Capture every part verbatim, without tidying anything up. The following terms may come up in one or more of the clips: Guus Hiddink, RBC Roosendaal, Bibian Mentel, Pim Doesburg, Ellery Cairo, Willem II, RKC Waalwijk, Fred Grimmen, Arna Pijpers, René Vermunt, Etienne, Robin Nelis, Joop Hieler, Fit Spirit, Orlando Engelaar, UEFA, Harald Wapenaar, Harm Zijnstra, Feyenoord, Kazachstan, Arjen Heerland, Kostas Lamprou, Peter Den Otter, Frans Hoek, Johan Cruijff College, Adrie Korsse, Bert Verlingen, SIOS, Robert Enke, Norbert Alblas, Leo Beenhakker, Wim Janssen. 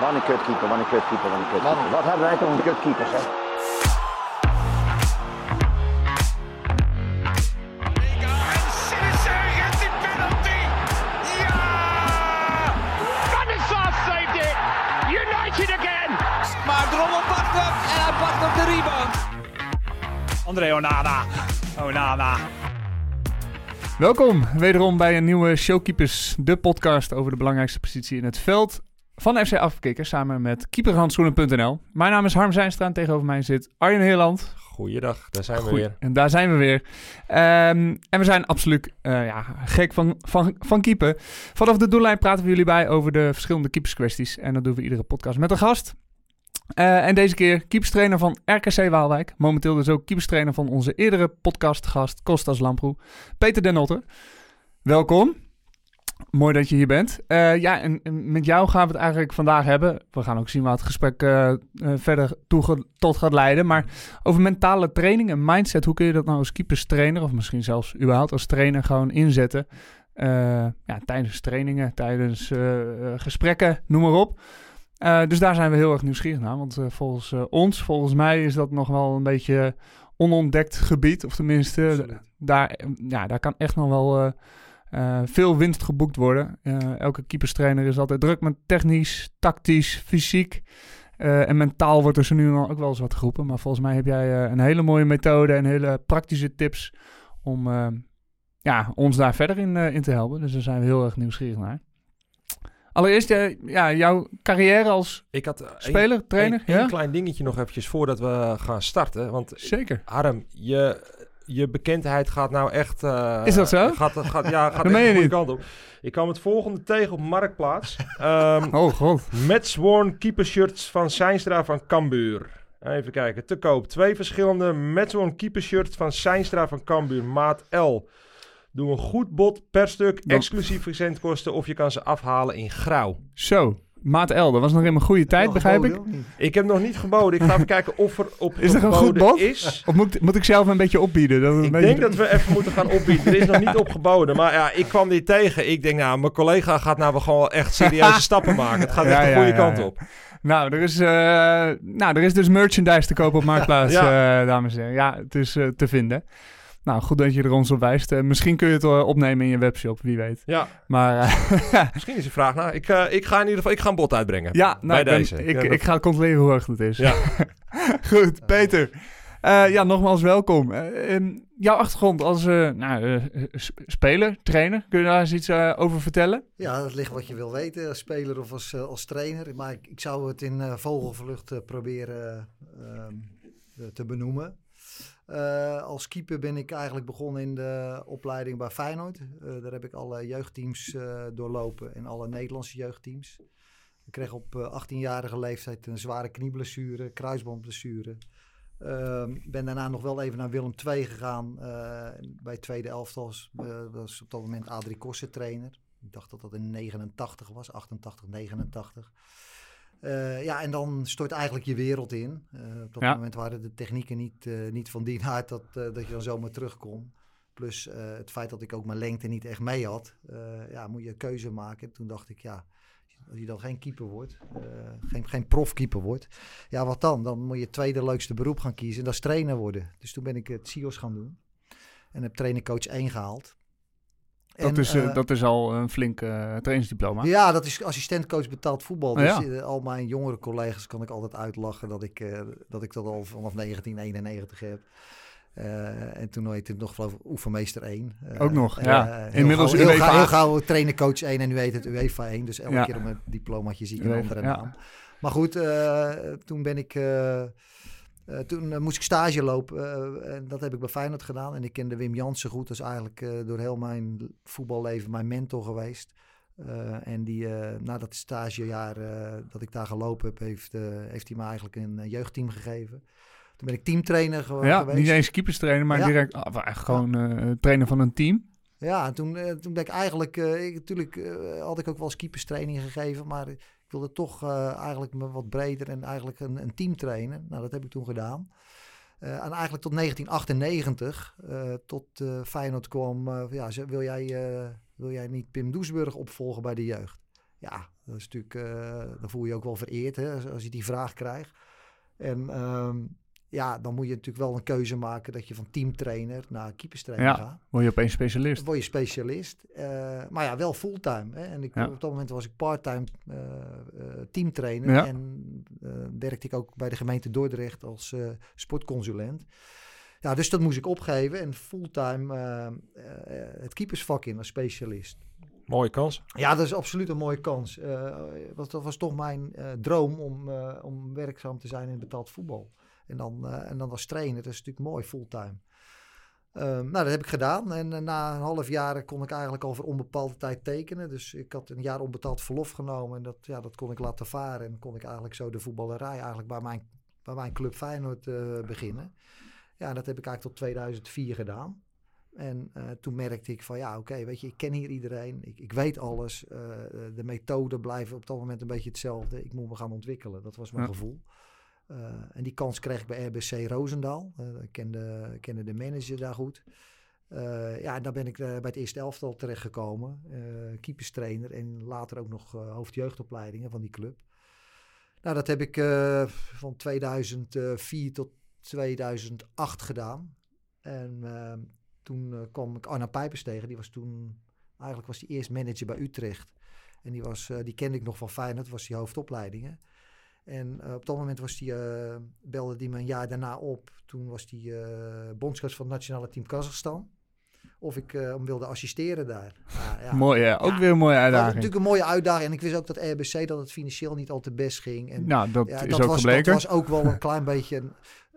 Wat een kutkeeper, wat een kutkeeper, wat een kutkeeper. Wat hebben wij toch een kutkeepers, hè? André Onana, Onana. Welkom wederom bij een nieuwe Showkeepers, de podcast over de belangrijkste positie in het veld van F C Afkikken, samen met keeperhandschoenen punt n l. Mijn naam is Harm Zijnstra en tegenover mij zit Arjen Heerland. Goeiedag, daar zijn Goeie, we weer. En daar zijn we weer. Um, en we zijn absoluut uh, ja, gek van, van, van keeper. Vanaf de doellijn praten we jullie bij over de verschillende keeperskwesties en dat doen we iedere podcast met een gast. Uh, en deze keer keeperstrainer van R K C Waalwijk. Momenteel dus ook keeperstrainer van onze eerdere podcastgast Kostas Lamprou, Peter Den Otter. Welkom. Mooi dat je hier bent. Uh, ja, en, en met jou gaan we het eigenlijk vandaag hebben. We gaan ook zien waar het gesprek uh, uh, verder toe ge- tot gaat leiden. Maar over mentale training en mindset. Hoe kun je dat nou als keeperstrainer of misschien zelfs überhaupt als trainer gewoon inzetten? Uh, ja, tijdens trainingen, tijdens uh, gesprekken, noem maar op. Uh, dus daar zijn we heel erg nieuwsgierig naar, want uh, volgens uh, ons, volgens mij is dat nog wel een beetje onontdekt gebied. Of tenminste, d- daar, ja, daar kan echt nog wel uh, uh, veel winst geboekt worden. Uh, elke keeperstrainer is altijd druk met technisch, tactisch, fysiek uh, en mentaal wordt er zo nu en dan ook wel eens wat geroepen. Maar volgens mij heb jij uh, een hele mooie methode en hele praktische tips om uh, ja, ons daar verder in, uh, in te helpen. Dus daar zijn we heel erg nieuwsgierig naar. Allereerst, ja, jouw carrière als ik had, uh, speler, een, trainer. Een, ja? Een klein dingetje nog eventjes voordat we gaan starten. Want zeker. Harm, je, je bekendheid gaat nou echt... Uh, Is dat zo? Gaat, gaat, ja, gaat echt de goede kant op. Ik kwam het volgende tegen op Marktplaats. Um, oh god. Matchworn keepershirts van Zijnstra van Cambuur. Even kijken, te koop. Twee verschillende matchworn keepershirts van Zijnstra van Cambuur, maat L. Doe een goed bod per stuk, dan exclusief verzendkosten, of je kan ze afhalen in grauw. Zo, maat L, dat was nog in mijn goede tijd, oh, begrijp ik. Ik heb nog niet geboden. Ik ga even kijken of er op is er een goed bod is. Of moet, moet ik zelf een beetje opbieden? Dat ik beetje... denk dat we even moeten gaan opbieden. Er is nog niet opgeboden, maar ja, ik kwam dit tegen. Ik denk, nou, mijn collega gaat nou wel gewoon echt serieuze stappen maken. Het gaat echt ja, de goede ja, ja, kant ja. op. Nou er, is, uh, nou, er is dus merchandise te kopen op Marktplaats, ja. uh, dames en heren. Ja, het is uh, te vinden. Nou, goed dat je er ons op wijst. Uh, misschien kun je het uh, opnemen in je webshop, wie weet. Ja. Maar, uh, misschien is de vraag nou. Ik, uh, ik ga in ieder geval ik ga een bod uitbrengen. Ja, nou, bij ik deze. Ben, ik, ja, dat... ik ga controleren hoe hoog het is. Ja. Goed, Peter. Uh, ja, nogmaals welkom. Uh, um, jouw achtergrond als uh, nou, uh, speler, trainer, kun je daar eens iets uh, over vertellen? Ja, dat ligt wat je wil weten, als speler of als, uh, als trainer. Maar ik, ik zou het in uh, vogelvlucht uh, proberen uh, te benoemen. Uh, als keeper ben ik eigenlijk begonnen in de opleiding bij Feyenoord. Uh, daar heb ik alle jeugdteams uh, doorlopen en alle Nederlandse jeugdteams. Ik kreeg op uh, achttienjarige leeftijd een zware knieblessure, kruisbandblessure. Uh, ben daarna nog wel even naar Willem twee gegaan uh, bij tweede elftal. Uh, was op dat moment Adrie Korsse trainer. Ik dacht dat dat in negenentachtig was, achtentachtig, negenentachtig. Uh, ja, en dan stort eigenlijk je wereld in. Uh, op dat ja. moment waren de technieken niet, uh, niet van die aard dat, uh, dat je dan zomaar terugkomt. Plus uh, het feit dat ik ook mijn lengte niet echt mee had. Uh, ja, moet je een keuze maken. Toen dacht ik, ja, als je dan geen keeper wordt, uh, geen, geen profkeeper wordt. Ja, wat dan? Dan moet je het tweede leukste beroep gaan kiezen en dat is trainer worden. Dus toen ben ik het C I O's gaan doen. En heb trainercoach één gehaald. Dat, en, is, uh, dat is al een flink uh, trainingsdiploma. Ja, dat is assistentcoach betaald voetbal. Dus oh, ja. uh, al mijn jongere collega's kan ik altijd uitlachen dat ik, uh, dat, ik dat al vanaf negentien eenennegentig heb. Uh, en toen heette het nog, geloof ik, oefenmeester één. Uh, Ook nog, en, ja. Uh, heel Inmiddels gauw, UEFA. Heel, heel gauw trainercoach één en nu heet het UEFA één. Dus elke ja. keer om het diplomaatje zie ik een andere ja. naam. Maar goed, uh, toen ben ik... Uh, Uh, toen uh, moest ik stage lopen uh, en dat heb ik bij Feyenoord gedaan. En ik kende Wim Janssen goed, dat is eigenlijk uh, door heel mijn voetballeven mijn mentor geweest. Uh, en die, uh, na dat stagejaar uh, dat ik daar gelopen heb, heeft, uh, heeft hij me eigenlijk een uh, jeugdteam gegeven. Toen ben ik teamtrainer ge- ja, geweest. Ja, niet eens keeperstrainer, maar ja. direct oh, eigenlijk gewoon uh, trainer van een team. Ja, en toen, uh, toen ben ik eigenlijk, uh, ik, natuurlijk uh, had ik ook wel eens keeperstraining gegeven, maar... Ik wilde toch uh, eigenlijk me wat breder en eigenlijk een, een team trainen. Nou, dat heb ik toen gedaan. Uh, en eigenlijk tot negentien achtennegentig, uh, tot uh, Feyenoord kwam... Uh, ja, wil jij, uh, wil jij niet Pim Doesburg opvolgen bij de jeugd? Ja, dat is natuurlijk, uh, dan voel je je ook wel vereerd, hè, als je die vraag krijgt. En um, ja, dan moet je natuurlijk wel een keuze maken dat je van teamtrainer naar keeperstrainer ja, gaat. Word je opeens specialist. Word je specialist. Uh, maar ja, wel fulltime. Hè. En ik, ja. op dat moment was ik parttime uh, teamtrainer. Ja. En uh, werkte ik ook bij de gemeente Dordrecht als uh, sportconsulent. Ja, dus dat moest ik opgeven en fulltime uh, uh, het keepersvak in als specialist. Mooie kans. Ja, dat is absoluut een mooie kans. Uh, want dat was toch mijn uh, droom om, uh, om werkzaam te zijn in betaald voetbal. En dan, uh, en dan als trainer, dat is natuurlijk mooi, fulltime. Uh, nou, dat heb ik gedaan. En uh, na een half jaar kon ik eigenlijk al voor onbepaalde tijd tekenen. Dus ik had een jaar onbetaald verlof genomen. En dat, ja, dat kon ik laten varen. En kon ik eigenlijk zo de voetballerij eigenlijk bij mijn, bij mijn club Feyenoord uh, beginnen. Ja, dat heb ik eigenlijk tot tweeduizend vier gedaan. En uh, toen merkte ik van ja, oké, okay, weet je, ik ken hier iedereen. Ik, ik weet alles. Uh, de methoden blijven op dat moment een beetje hetzelfde. Ik moet me gaan ontwikkelen. Dat was mijn ja. gevoel. Uh, en die kans kreeg ik bij R B C Roosendaal. Uh, ik kende, kende de manager daar goed. Uh, ja, en daar ben ik uh, bij het eerste elftal terechtgekomen. Uh, keeperstrainer en later ook nog uh, hoofdjeugdopleidingen van die club. Nou, dat heb ik uh, van tweeduizend vier tot tweeduizend acht gedaan. En uh, toen uh, kwam ik Arna Pijpers tegen. Die was toen, eigenlijk was die eerst manager bij Utrecht. En die, was, uh, die kende ik nog van Feyenoord, was die hoofdopleidingen. En uh, op dat moment was die, uh, belde die me een jaar daarna op. Toen was die uh, bondscoach van het nationale team Kazachstan. Of ik hem uh, wilde assisteren daar. Nou, ja. Mooi, ja. Ook ja, weer een mooie uitdaging. Dat was natuurlijk een mooie uitdaging. En ik wist ook dat R B C dat het financieel niet al te best ging. En, nou, dat ja, is dat ook was, gebleken. Dat was ook wel een klein beetje... Een,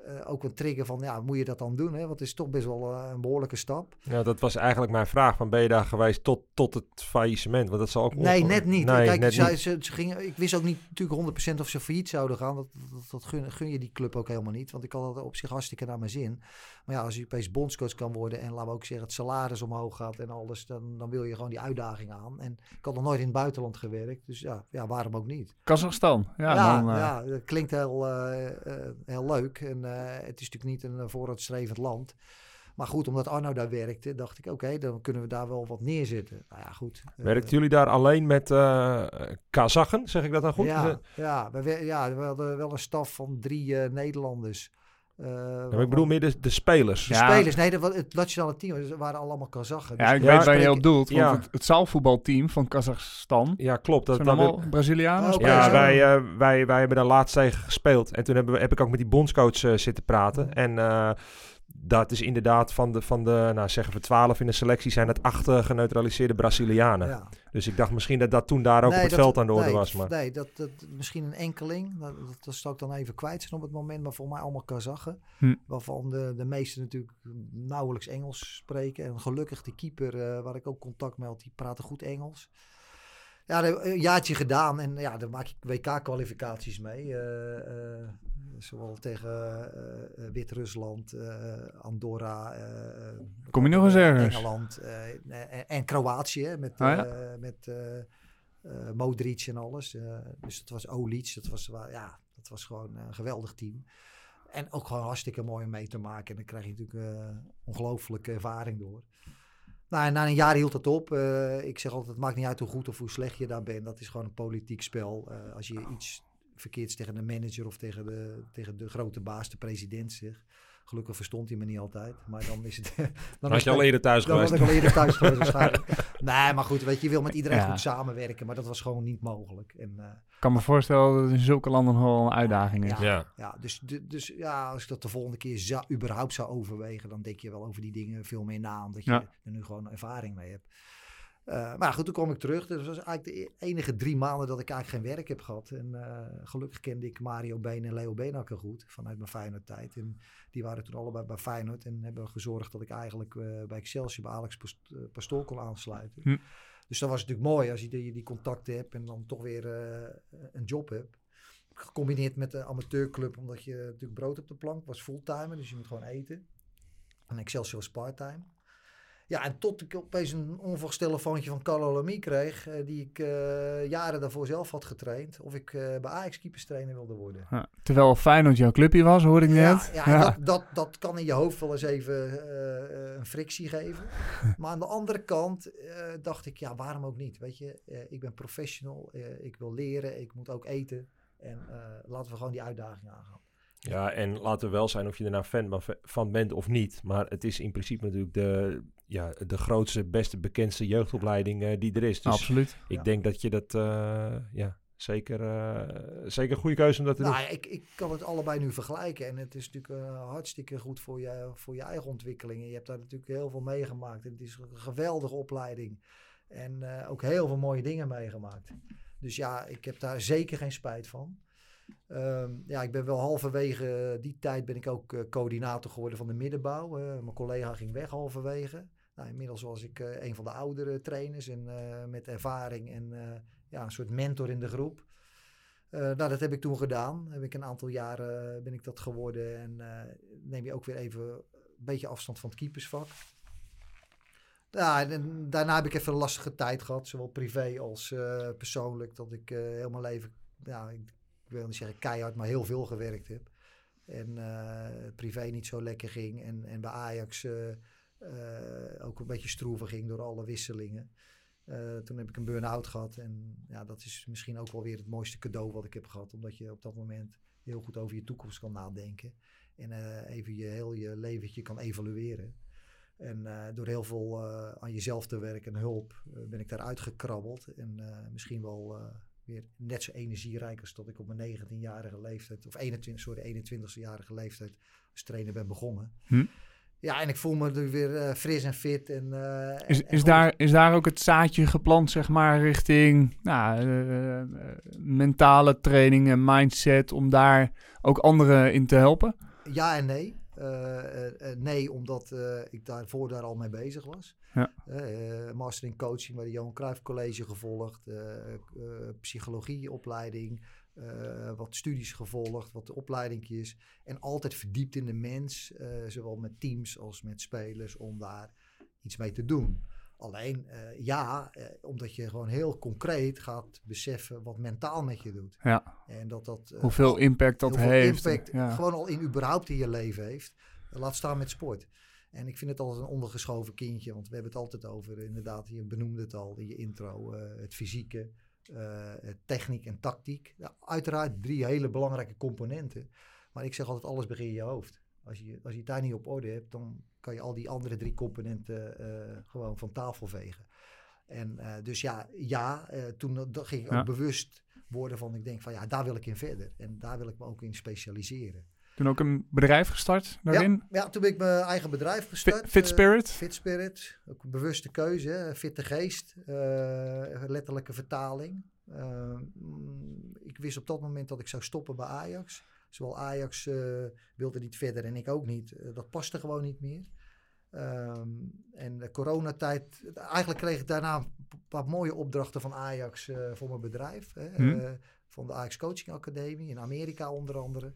Uh, ook een trigger van, ja, moet je dat dan doen? Hè? Want het is toch best wel uh, een behoorlijke stap. Ja, dat was eigenlijk mijn vraag. Van, ben je daar geweest tot, tot het faillissement? Want dat zal ook... Nee, op... net niet. Nee, Kijk, net ze, niet. Ze, ze gingen, ik wist ook niet natuurlijk honderd procent of ze failliet zouden gaan. Dat, dat, dat gun, gun je die club ook helemaal niet. Want ik had dat op zich hartstikke naar mijn zin. Maar ja, als je opeens bondscoach kan worden... en laten we ook zeggen, het salaris omhoog gaat en alles... dan, dan wil je gewoon die uitdaging aan. En ik had nog nooit in het buitenland gewerkt. Dus ja, ja waarom ook niet? Kazachstan. Ja, ja, dan, uh... ja dat klinkt heel, uh, uh, heel leuk. En uh, Uh, het is natuurlijk niet een uh, vooruitstrevend land. Maar goed, omdat Arno daar werkte, dacht ik... oké, okay, dan kunnen we daar wel wat neerzetten. Nou ja, goed. Uh, Werkten jullie daar alleen met uh, Kazachen? Zeg ik dat dan goed? Ja, dus, uh... ja, we, ja, we hadden wel een staf van drie uh, Nederlanders. Uh, ja, maar ik bedoel meer de, de spelers. De ja. spelers, nee, de, het nationale team waren allemaal Kazachen. Dus ja, ik ja, weet waar je op doelt. Ja. Want het, het zaalvoetbalteam van Kazachstan. Ja, klopt. Dat zijn dat allemaal de... Brazilianen. Oh, okay, ja, wij, uh, wij, wij hebben daar laatst tegen gespeeld. En toen hebben we, heb ik ook met die bondscoach uh, zitten praten. Ja. En uh, dat is inderdaad van de, van de, nou zeggen we twaalf in de selectie, zijn dat acht uh, geneutraliseerde Brazilianen. Ja. Dus ik dacht misschien dat dat toen daar ook nee, op het dat, veld aan de orde nee, was. Maar. Nee, dat, dat, misschien een enkeling. Dat, dat, dat zou ik dan even kwijt zijn op het moment. Maar voor mij allemaal Kazachen. Hm. Waarvan de, de meesten natuurlijk nauwelijks Engels spreken. En gelukkig de keeper uh, waar ik ook contact mee had, die praatte goed Engels. Ja, een jaartje gedaan. En ja, daar maak ik W K-kwalificaties mee. Uh, uh, zowel tegen uh, Wit-Rusland, uh, Andorra. Uh, Kom je nog eens ergens? Engeland uh, en, en Kroatië hè, met, ah, ja? uh, met uh, uh, Modric en alles. Uh, dus dat was Olic. Dat was, uh, ja, dat was gewoon een geweldig team. En ook gewoon hartstikke mooi om mee te maken. En dan krijg je natuurlijk uh, ongelooflijke ervaring door. Nou, na een jaar hield dat op. Uh, ik zeg altijd, het maakt niet uit hoe goed of hoe slecht je daar bent. Dat is gewoon een politiek spel. Uh, als je iets verkeerds tegen de manager of tegen de, tegen de grote baas, de president zegt. Gelukkig verstond hij me niet altijd. Maar dan is het... Dan had je al eerder thuis geweest. Dan had ik al eerder thuis geweest waarschijnlijk. Nee, maar goed, weet je, je wil met iedereen ja. goed samenwerken. Maar dat was gewoon niet mogelijk. En, uh, ik kan me voorstellen dat in zulke landen gewoon een uitdaging is. Ja, ja. ja dus, dus ja, als ik dat de volgende keer zou, überhaupt zou overwegen... dan denk je wel over die dingen veel meer na. Omdat je ja. er nu gewoon ervaring mee hebt. Uh, maar goed, toen kwam ik terug. Dus dat was eigenlijk de enige drie maanden dat ik eigenlijk geen werk heb gehad. En uh, gelukkig kende ik Mario Been en Leo Beenhakker goed vanuit mijn Feyenoord-tijd. En die waren toen allebei bij Feyenoord en hebben gezorgd dat ik eigenlijk uh, bij Excelsior bij Alex Pastoor kon aansluiten. Hm. Dus dat was natuurlijk mooi als je die, die contacten hebt en dan toch weer uh, een job hebt. Gecombineerd met de amateurclub, omdat je natuurlijk brood op de plank was fulltime, dus je moet gewoon eten. En Excelsior was parttime. Ja, en tot ik opeens een onverwachts telefoontje van Carlo Lamy kreeg, uh, die ik uh, jaren daarvoor zelf had getraind, of ik uh, bij Ajax keeperstrainer wilde worden. Ja, terwijl Feyenoord jouw clubje was, hoorde ik net. Ja, ja, ja. Dat, dat, dat kan in je hoofd wel eens even uh, een frictie geven. Maar aan de andere kant uh, dacht ik, ja, waarom ook niet? Weet je, uh, ik ben professional, uh, ik wil leren, ik moet ook eten. En uh, laten we gewoon die uitdaging aangaan. Ja, en laten we wel zijn of je daarna fan van bent of niet. Maar het is in principe natuurlijk de, ja, de grootste, beste, bekendste jeugdopleiding uh, die er is. Dus absoluut. Ik ja. denk dat je dat... Uh, ja, zeker, uh, zeker een goede keuze om dat te nou, doen. Ik, ik kan het allebei nu vergelijken. En het is natuurlijk uh, hartstikke goed voor je, voor je eigen ontwikkeling. En je hebt daar natuurlijk heel veel meegemaakt. En het is een geweldige opleiding. En uh, ook heel veel mooie dingen meegemaakt. Dus ja, ik heb daar zeker geen spijt van. Um, ja, ik ben wel halverwege die tijd ben ik ook uh, coördinator geworden van de middenbouw. Uh, mijn collega ging weg halverwege. Nou, inmiddels was ik uh, een van de oudere trainers en uh, met ervaring en uh, ja, een soort mentor in de groep. Uh, nou, dat heb ik toen gedaan. Heb ik een aantal jaren ben ik dat geworden en uh, neem je ook weer even een beetje afstand van het keepersvak. Ja, en daarna heb ik even een lastige tijd gehad, zowel privé als uh, persoonlijk, dat ik uh, heel mijn leven, ja, ik wil niet zeggen keihard, maar heel veel gewerkt heb. En uh, privé niet zo lekker ging en, en bij Ajax uh, uh, ook een beetje stroever ging door alle wisselingen. Uh, toen heb ik een burn-out gehad en ja, dat is misschien ook wel weer het mooiste cadeau wat ik heb gehad, omdat je op dat moment heel goed over je toekomst kan nadenken en uh, even je heel je leventje kan evalueren. En uh, door heel veel uh, aan jezelf te werken en hulp uh, ben ik daaruit gekrabbeld. En uh, misschien wel uh, weer net zo energierijk als dat ik op mijn negentienjarige leeftijd... of eenentwintig, sorry, eenentwintigjarige leeftijd als trainer ben begonnen. Hm? Ja, en ik voel me er weer uh, fris en fit. En, uh, is, en is, daar, is daar ook het zaadje geplant, zeg maar, richting nou, uh, mentale training en mindset... om daar ook anderen in te helpen? Ja en nee. Uh, uh, nee, omdat uh, ik daarvoor daar al mee bezig was. Ja. Uh, master in coaching bij de Johan Cruijff College gevolgd. Uh, uh, psychologieopleiding. Uh, wat studies gevolgd, wat opleidingjes. En altijd verdiept in de mens. Uh, zowel met teams als met spelers. Om daar iets mee te doen. Alleen, uh, ja, uh, omdat je gewoon heel concreet gaat beseffen wat mentaal met je doet. Ja. En dat dat... Uh, hoeveel impact dat hoeveel heeft. Impact ja. Gewoon al in überhaupt in je leven heeft. Uh, laat staan met sport. En ik vind het altijd een ondergeschoven kindje. Want we hebben het altijd over, uh, inderdaad, je benoemde het al in je intro. Uh, het fysieke, uh, techniek en tactiek. Ja, uiteraard drie hele belangrijke componenten. Maar ik zeg altijd, alles begint in je hoofd. Als je, als je het daar niet op orde hebt, dan kan je al die andere drie componenten uh, gewoon van tafel vegen. En uh, dus ja, ja uh, toen dat ging ik ja. ook bewust worden van, ik denk van ja, daar wil ik in verder. En daar wil ik me ook in specialiseren. Toen ook een bedrijf gestart daarin? Ja, ja toen ben ik mijn eigen bedrijf gestart. Fit, Fit Spirit? Uh, Fit Spirit, ook een bewuste keuze, hè? Fitte geest, uh, letterlijke vertaling. Uh, ik wist op dat moment dat ik zou stoppen bij Ajax. Zowel Ajax uh, wilde niet verder en ik ook niet. Uh, dat paste gewoon niet meer. Um, en de coronatijd... Eigenlijk kreeg ik daarna een paar mooie opdrachten van Ajax uh, voor mijn bedrijf. Hè, hmm. uh, van de Ajax Coaching Academie in Amerika onder andere.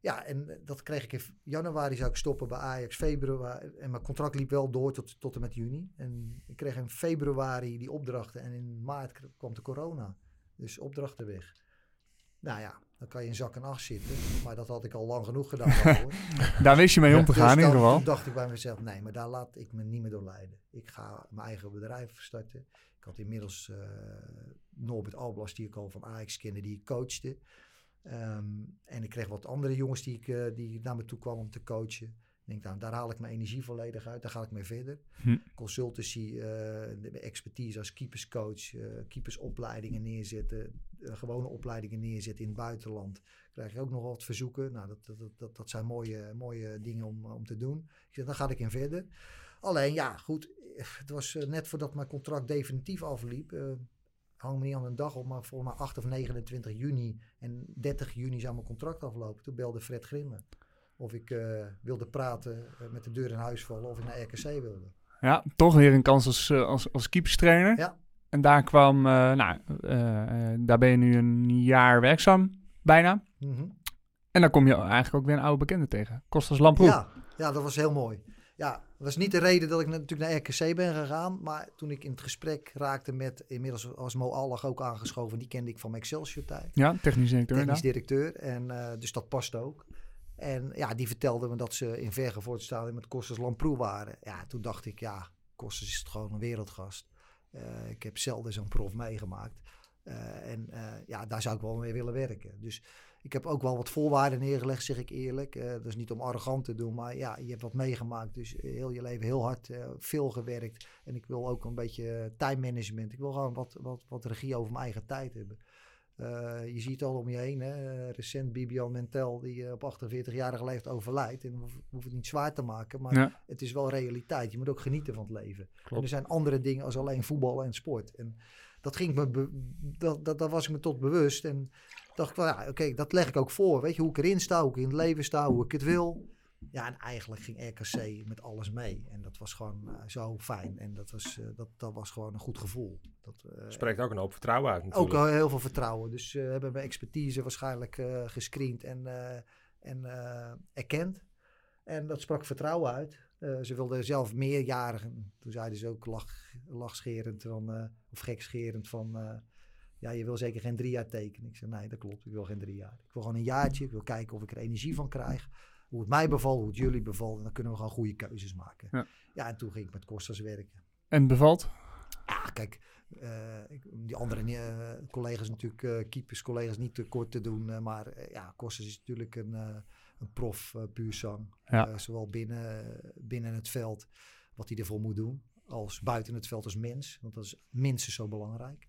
Ja, en dat kreeg ik in januari zou ik stoppen bij Ajax. Februari, en mijn contract liep wel door tot, tot en met juni. En ik kreeg in februari die opdrachten en in maart kwam de corona. Dus opdrachten weg. Nou ja... Dan kan je in zak en as zitten. Maar dat had ik al lang genoeg gedaan. Hoor. Daar wist je mee om te gaan dus in ieder geval. Toen dacht ik bij mezelf, nee, maar daar laat ik me niet meer door leiden. Ik ga mijn eigen bedrijf starten. Ik had inmiddels uh, Norbert Alblas, die ik al van Ajax kende, die ik coachte. Um, en ik kreeg wat andere jongens die, ik, uh, die naar me toe kwamen om te coachen. Ik denk, nou, daar haal ik mijn energie volledig uit. Daar ga ik mee verder. Hm. Consultancy, uh, de expertise als keeperscoach, uh, keepersopleidingen neerzetten. Gewone opleidingen neerzet in het buitenland. Krijg je ook nog wat verzoeken. Nou, dat, dat, dat, dat zijn mooie, mooie dingen om, om te doen. Ik zeg, daar ga ik in verder. Alleen, ja, goed. Het was net voordat mijn contract definitief afliep. Uh, hang me niet aan een dag op, maar voor maar acht of negenentwintig juni... en dertig juni zou mijn contract aflopen. Toen belde Fred Grimmen. Of ik uh, wilde praten, uh, met de deur in huis vallen, of ik naar R K C wilde. Ja, toch weer een kans als, als, als keeperstrainer. Ja. En daar kwam, uh, nou, uh, uh, daar ben je nu een jaar werkzaam, bijna. Mm-hmm. En dan kom je eigenlijk ook weer een oude bekende tegen, Kostas Lamprou. Ja, ja, dat was heel mooi. Ja, dat was niet de reden dat ik natuurlijk naar R K C ben gegaan. Maar toen ik in het gesprek raakte met... Inmiddels was Mo Allag ook aangeschoven. Die kende ik van Excelsior tijd. Ja, technisch directeur. Technisch directeur. En, uh, dus dat paste ook. En ja, die vertelde me dat ze in Vergevoort staan met Kostas Lamprou waren. Ja, toen dacht ik, ja, Kostas is gewoon een wereldgast. Uh, ik heb zelden zo'n prof meegemaakt. Uh, en uh, ja, daar zou ik wel mee willen werken. Dus ik heb ook wel wat voorwaarden neergelegd, zeg ik eerlijk. Uh, dat is niet om arrogant te doen, maar ja, je hebt wat meegemaakt. Dus heel je leven heel hard, uh, veel gewerkt. En ik wil ook een beetje time management. Ik wil gewoon wat, wat, wat regie over mijn eigen tijd hebben. Uh, je ziet al om je heen, hè? Recent Bibian Mentel, die uh, op achtenveertigjarige leeftijd overlijdt. En we hoeven het niet zwaar te maken, maar ja. Het is wel realiteit. Je moet ook genieten van het leven. Klopt. En er zijn andere dingen als alleen voetbal en sport. En dat ging me be- dat, dat, dat was ik me tot bewust. En dacht ik, well, ja, oké, okay, dat leg ik ook voor. Weet je, hoe ik erin sta, hoe ik in het leven sta, hoe ik het wil. Ja, en eigenlijk ging R K C met alles mee. En dat was gewoon uh, zo fijn. En dat was, uh, dat, dat was gewoon een goed gevoel. Dat uh, spreekt ook een hoop vertrouwen uit natuurlijk. Ook heel veel vertrouwen. Dus uh, hebben we expertise waarschijnlijk uh, gescreend en, uh, en uh, erkend. En dat sprak vertrouwen uit. Uh, ze wilden zelf meerjarigen. Toen zeiden ze ook lach, lachscherend van, uh, of gekscherend van... Uh, ja, je wil zeker geen drie jaar tekenen. Ik zei, nee, dat klopt. Ik wil geen drie jaar. Ik wil gewoon een jaartje. Ik wil kijken of ik er energie van krijg. Hoe het mij beval, hoe het jullie beval. En dan kunnen we gewoon goede keuzes maken. Ja, ja, en toen ging ik met Kostas werken. En bevalt? Ja, kijk. Uh, die andere uh, collega's natuurlijk, uh, keepers, collega's niet te kort te doen. Uh, maar uh, ja, Kostas is natuurlijk een, uh, een prof, uh, puur zang. Ja. Uh, zowel binnen, uh, binnen het veld, wat hij ervoor moet doen. Als buiten het veld als mens. Want dat is minstens zo belangrijk.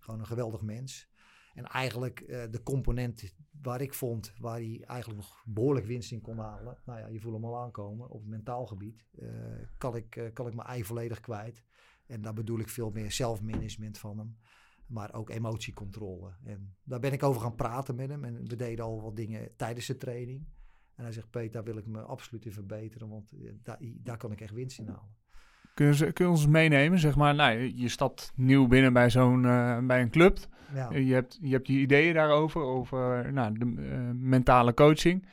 Gewoon een geweldig mens. En eigenlijk uh, de component waar ik vond, waar hij eigenlijk nog behoorlijk winst in kon halen. Nou ja, je voelt hem al aankomen. Op het mentaal gebied uh, kan, ik, uh, kan ik mijn ei volledig kwijt. En daar bedoel ik veel meer zelfmanagement van hem. Maar ook emotiecontrole. En daar ben ik over gaan praten met hem. En we deden al wat dingen tijdens de training. En hij zegt, Peter, daar wil ik me absoluut in verbeteren. Want uh, daar, daar kan ik echt winst in halen. Kun je, kun je ons meenemen? Zeg maar, nou, je stapt nieuw binnen bij, zo'n, uh, bij een club. Ja. Je hebt, je hebt die ideeën daarover, over nou, de uh, mentale coaching.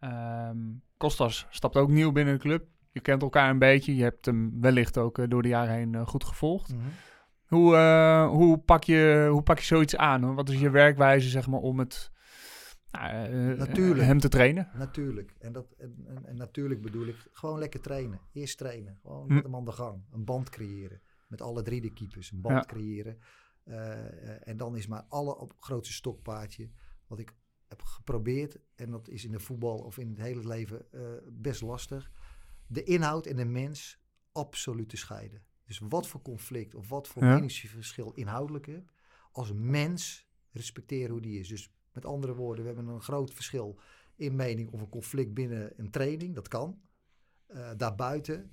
Um, Kostas stapt ook nieuw binnen de club. Je kent elkaar een beetje. Je hebt hem wellicht ook uh, door de jaren heen uh, goed gevolgd. Mm-hmm. Hoe, uh, hoe, pak je, hoe pak je zoiets aan? Hoor? Wat is je werkwijze, zeg maar, om het, uh, natuurlijk. hem te trainen? Natuurlijk. En, dat, en, en, en natuurlijk bedoel ik gewoon lekker trainen. Eerst trainen. Gewoon mm. met hem aan de gang. Een band creëren. Met alle drie de keepers. Een band ja. creëren. Uh, en dan is mijn allergrootste stokpaardje, wat ik heb geprobeerd, en dat is in de voetbal of in het hele leven uh, best lastig, de inhoud en de mens absoluut te scheiden. Dus wat voor conflict of wat voor ja. meningsverschil inhoudelijk heb, als mens respecteren hoe die is. Dus met andere woorden, we hebben een groot verschil in mening of een conflict binnen een training, dat kan. Uh, daarbuiten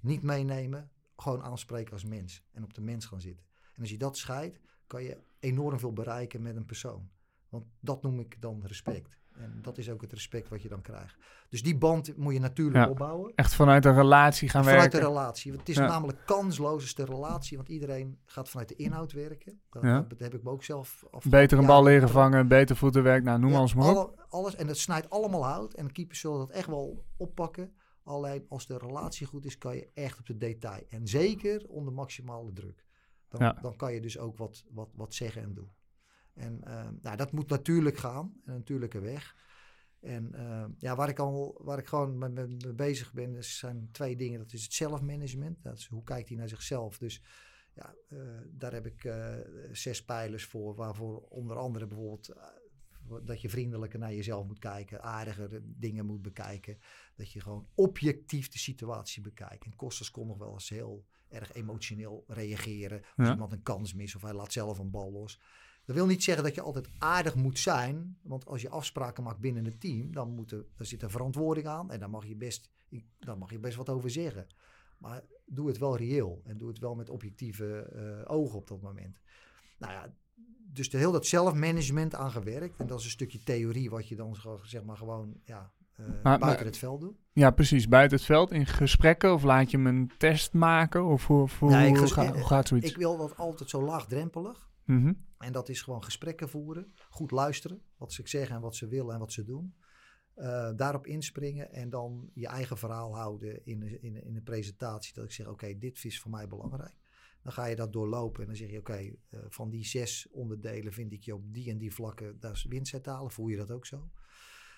niet meenemen, gewoon aanspreken als mens en op de mens gaan zitten. En als je dat scheidt, kan je enorm veel bereiken met een persoon. Want dat noem ik dan respect. En dat is ook het respect wat je dan krijgt. Dus die band moet je natuurlijk ja, opbouwen. Echt vanuit een relatie gaan vanuit werken. Vanuit een relatie. Want het is ja. namelijk kansloos is de relatie. Want iedereen gaat vanuit de inhoud werken. Dat, ja. dat heb ik me ook zelf afgelopen. Beter een bal leren vangen, beter voetenwerk. Nou, noem ja, alles maar op. Alle, alles, en dat snijdt allemaal hout. En de keepers zullen dat echt wel oppakken. Alleen als de relatie goed is, kan je echt op de detail. En zeker onder maximale druk. Dan, ja. dan kan je dus ook wat, wat, wat zeggen en doen. En uh, nou, dat moet natuurlijk gaan. Een natuurlijke weg. En uh, ja, waar ik, al, waar ik gewoon mee, mee bezig ben, zijn twee dingen. Dat is het zelfmanagement. Dat is hoe kijkt hij naar zichzelf. Dus ja, uh, daar heb ik uh, zes pijlers voor. Waarvoor onder andere bijvoorbeeld uh, dat je vriendelijker naar jezelf moet kijken. Aardiger dingen moet bekijken. Dat je gewoon objectief de situatie bekijkt. En Kostas kon nog wel eens heel erg emotioneel reageren. Als ja. iemand een kans mist of hij laat zelf een bal los. Dat wil niet zeggen dat je altijd aardig moet zijn. Want als je afspraken maakt binnen het team, dan moet er, daar zit er verantwoording aan. En daar mag je best, daar mag je best wat over zeggen. Maar doe het wel reëel. En doe het wel met objectieve uh, ogen op dat moment. Nou ja, dus de heel dat zelfmanagement aan gewerkt. En dat is een stukje theorie wat je dan zeg maar gewoon... Ja, Uh, maar, buiten maar, het veld doen? Ja, precies. Buiten het veld. In gesprekken? Of laat je hem een test maken? Of hoe, hoe, nee, hoe, ga, hoe gaat zoiets? Ik wil dat altijd zo laagdrempelig. Mm-hmm. En dat is gewoon gesprekken voeren. Goed luisteren. Wat ze zeggen en wat ze willen en wat ze doen. Uh, daarop inspringen en dan je eigen verhaal houden in, in, in een presentatie. Dat ik zeg, oké, okay, dit is voor mij belangrijk. Dan ga je dat doorlopen en dan zeg je, oké, okay, uh, van die zes onderdelen vind ik je op die en die vlakken, daar is winst uit te halen. Voel je dat ook zo?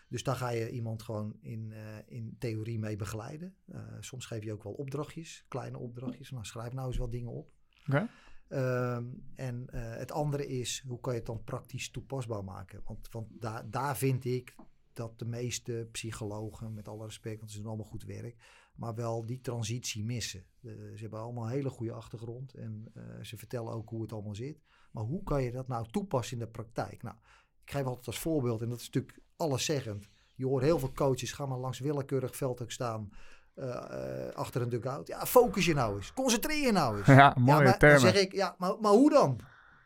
Dus daar ga je iemand gewoon in, uh, in theorie mee begeleiden. Uh, soms geef je ook wel opdrachtjes, kleine opdrachtjes. Nou, schrijf nou eens wat dingen op. Okay. Um, en uh, het andere is, hoe kan je het dan praktisch toepasbaar maken? Want, want daar, daar vind ik dat de meeste psychologen, met alle respect, want ze doen allemaal goed werk, maar wel die transitie missen. Uh, ze hebben allemaal een hele goede achtergrond en uh, ze vertellen ook hoe het allemaal zit. Maar hoe kan je dat nou toepassen in de praktijk? Nou, ik geef altijd als voorbeeld, en dat is natuurlijk alleszeggend. Je hoort heel veel coaches, ga maar langs willekeurig veld ook staan, uh, uh, achter een dugout. Ja, focus je nou eens. Concentreer je nou eens. Ja, mooie ja, maar, termen. Dan zeg ik, ja, maar, maar hoe dan?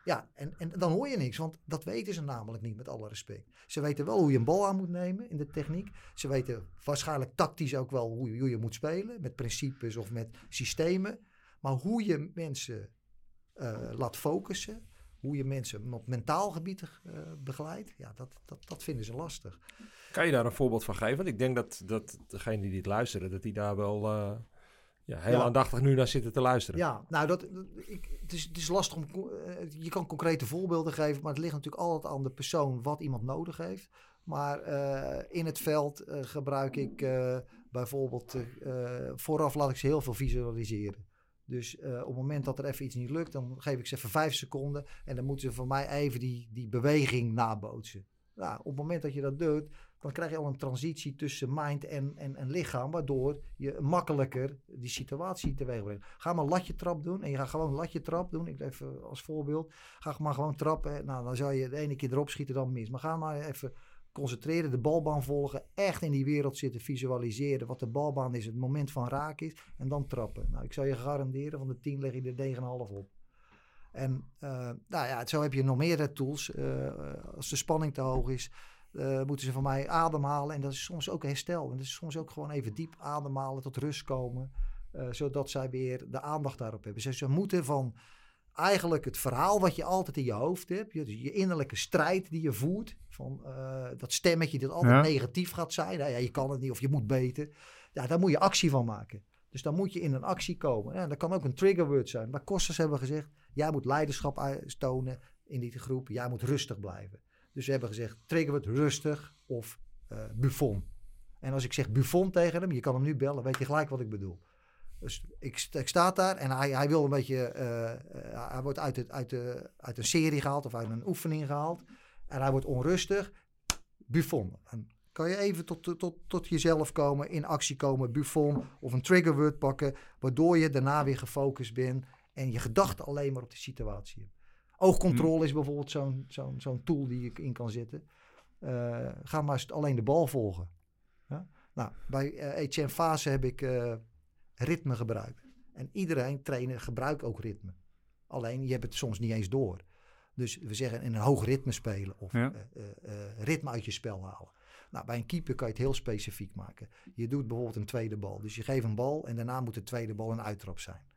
Ja, en, en dan hoor je niks, want dat weten ze namelijk niet, met alle respect. Ze weten wel hoe je een bal aan moet nemen in de techniek. Ze weten waarschijnlijk tactisch ook wel hoe je, hoe je moet spelen, met principes of met systemen. Maar hoe je mensen uh, laat focussen, hoe je mensen op mentaal gebied uh, begeleidt, ja, dat, dat, dat vinden ze lastig. Kan je daar een voorbeeld van geven? Want ik denk dat, dat degene die dit luisteren, dat die daar wel... Uh... Ja, heel ja. aandachtig nu naar zitten te luisteren. Ja, nou, dat, dat, ik, het, is, het is lastig om... Je kan concrete voorbeelden geven, maar het ligt natuurlijk altijd aan de persoon wat iemand nodig heeft. Maar uh, in het veld uh, gebruik ik uh, bijvoorbeeld... Uh, vooraf laat ik ze heel veel visualiseren. Dus uh, op het moment dat er even iets niet lukt, dan geef ik ze even vijf seconden. En dan moeten ze van mij even die, die beweging nabootsen. Nou, op het moment dat je dat doet, dan krijg je al een transitie tussen mind en, en, en lichaam, waardoor je makkelijker die situatie teweeg brengt. Ga maar latje trap doen en je gaat gewoon latje trap doen. Ik even als voorbeeld, ga maar gewoon trappen. Nou, dan zou je de ene keer erop schieten, dan mis. Maar ga maar even concentreren, de balbaan volgen, echt in die wereld zitten, visualiseren wat de balbaan is, het moment van raak is en dan trappen. Nou, ik zou je garanderen, van de tien leg je er negen komma vijf op. En uh, nou ja, zo heb je nog meerdere tools. Uh, als de spanning te hoog is, uh, moeten ze van mij ademhalen. En dat is soms ook herstel. En dat is soms ook gewoon even diep ademhalen, tot rust komen. Uh, zodat zij weer de aandacht daarop hebben. Dus ze moeten van eigenlijk het verhaal wat je altijd in je hoofd hebt. Je, dus je innerlijke strijd die je voert. Van uh, dat stemmetje dat altijd ja. negatief gaat zijn. Nou ja, je kan het niet of je moet beter. Ja, daar moet je actie van maken. Dus dan moet je in een actie komen. Ja, dat kan ook een triggerword zijn. Maar Kostas hebben gezegd, jij moet leiderschap tonen in die groep. Jij moet rustig blijven. Dus we hebben gezegd, triggerword rustig of uh, Buffon. En als ik zeg Buffon tegen hem, je kan hem nu bellen, weet je gelijk wat ik bedoel. Dus ik, ik sta daar en hij, hij wil een beetje... Uh, uh, hij wordt uit, het, uit, de, uit een serie gehaald of uit een oefening gehaald. En hij wordt onrustig. Buffon. En kan je even tot, tot, tot jezelf komen, in actie komen, Buffon of een triggerword pakken, waardoor je daarna weer gefocust bent en je gedachten alleen maar op de situatie hebt. Oogcontrole hmm. is bijvoorbeeld zo'n, zo'n, zo'n tool die je in kan zetten. Uh, ga maar eens alleen de bal volgen. Huh? Nou, bij uh, Etienne fase heb ik uh, ritme gebruikt. En iedereen trainen gebruikt ook ritme. Alleen je hebt het soms niet eens door. Dus we zeggen in een hoog ritme spelen of ja. uh, uh, uh, ritme uit je spel halen. Nou, bij een keeper kan je het heel specifiek maken. Je doet bijvoorbeeld een tweede bal. Dus je geeft een bal en daarna moet de tweede bal een uittrap zijn.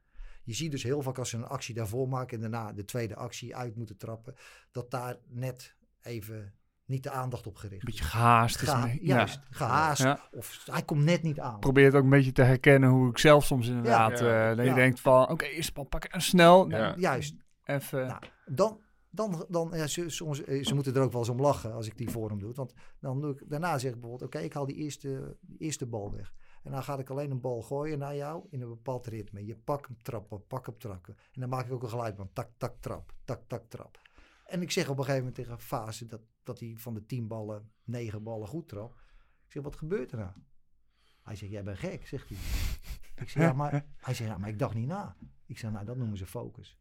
Je ziet dus heel vaak als ze een actie daarvoor maken en daarna de tweede actie uit moeten trappen, dat daar net even niet de aandacht op gericht. Een beetje gehaast. Is Geha- juist, ja. gehaast. Ja. Of hij komt net niet aan. Probeer het ook een beetje te herkennen hoe ik zelf soms inderdaad... Ja. Uh, dat ja. je denkt van, oké, okay, eerst de bal pakken en snel. Ja. Nou, juist. Even. Nou, dan... Dan, dan ja, ze, soms, ze moeten er ook wel eens om lachen als ik die voor hem doe. Want dan doe ik, daarna zeg ik bijvoorbeeld, oké, okay, ik haal die eerste, die eerste bal weg. En dan ga ik alleen een bal gooien naar jou in een bepaald ritme. Je pak hem trappen, pak hem trappen. En dan maak ik ook een geluid van tak, tak, trap, tak, tak, trap. En ik zeg op een gegeven moment tegen Fase dat, dat hij van de tien ballen, negen ballen goed trapt. Ik zeg, wat gebeurt er nou? Hij zegt, jij bent gek, zegt hij. Ik zeg, ja, maar, hij zegt, ja, maar ik dacht niet na. Ik zeg, nou, dat noemen ze focus.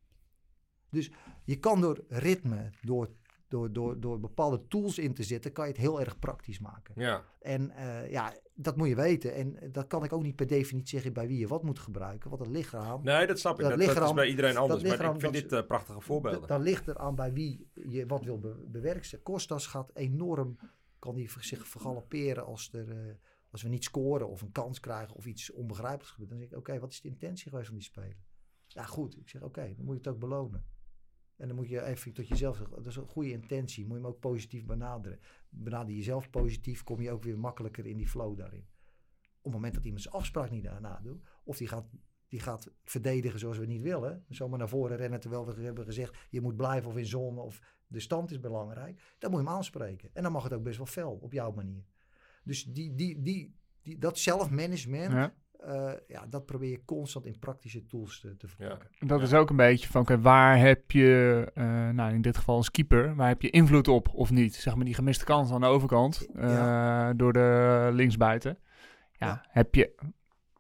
Dus je kan door ritme, door, door, door, door bepaalde tools in te zetten, kan je het heel erg praktisch maken. Ja. En uh, ja, dat moet je weten. En dat kan ik ook niet per definitie zeggen bij wie je wat moet gebruiken. Want dat ligt eraan. Nee, dat snap ik. Dat, dat, lichaam, dat is bij iedereen anders. Maar eraan, ik vind dat, dit uh, prachtige voorbeelden. D- dan ligt eraan bij wie je wat wil be- bewerkstelligen. Kostas gaat enorm, kan die zich vergalopperen als er... Uh, als we niet scoren of een kans krijgen of iets onbegrijpelijks gebeurt. Dan zeg ik, oké, okay, wat is de intentie geweest van die speler? Ja, goed. Ik zeg, oké, okay, dan moet je het ook belonen. En dan moet je even tot jezelf zeggen, dat is een goede intentie. Moet je hem ook positief benaderen. Benader jezelf positief, kom je ook weer makkelijker in die flow daarin. Op het moment dat iemand zijn afspraak niet daarna doet, of die gaat, die gaat verdedigen zoals we niet willen, zomaar naar voren rennen terwijl we hebben gezegd, je moet blijven of in zone of de stand is belangrijk, dan moet je hem aanspreken. En dan mag het ook best wel fel, op jouw manier. Dus die, die, die, die, dat zelfmanagement... Ja. Uh, ja, dat probeer je constant in praktische tools te, te verwerken. Ja. Dat ja. is ook een beetje van, okay, waar heb je, uh, nou in dit geval als keeper, waar heb je invloed op of niet? Zeg maar die gemiste kans aan de overkant, uh, ja. door de linksbuiten. Ja, ja, heb je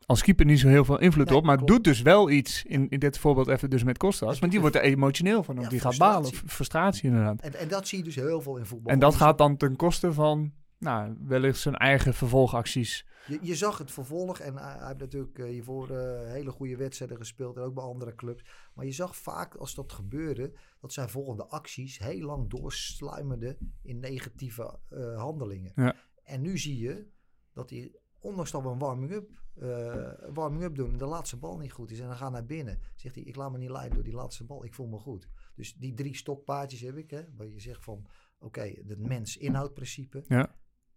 als keeper niet zo heel veel invloed ja, op, maar klopt. doet dus wel iets, in, in dit voorbeeld even dus met Kostas, want die wordt er emotioneel van, ja, die gaat balen, frustratie inderdaad. En, en dat zie je dus heel veel in voetbal. En dat gaat dan ten koste van... Nou, wellicht zijn eigen vervolgacties. Je, je zag het vervolg en hij, hij heeft natuurlijk hiervoor uh, hele goede wedstrijden gespeeld en ook bij andere clubs. Maar je zag vaak als dat gebeurde, dat zijn volgende acties heel lang doorsluimerden in negatieve uh, handelingen. Ja. En nu zie je dat hij, ondanks dat we een warming-up uh, warming-up doen en de laatste bal niet goed is en dan gaan naar binnen. Zegt hij, ik laat me niet leiden door die laatste bal, ik voel me goed. Dus die drie stokpaardjes heb ik, hè, waar je zegt van, oké, okay, het mens-inhoudprincipe. Ja.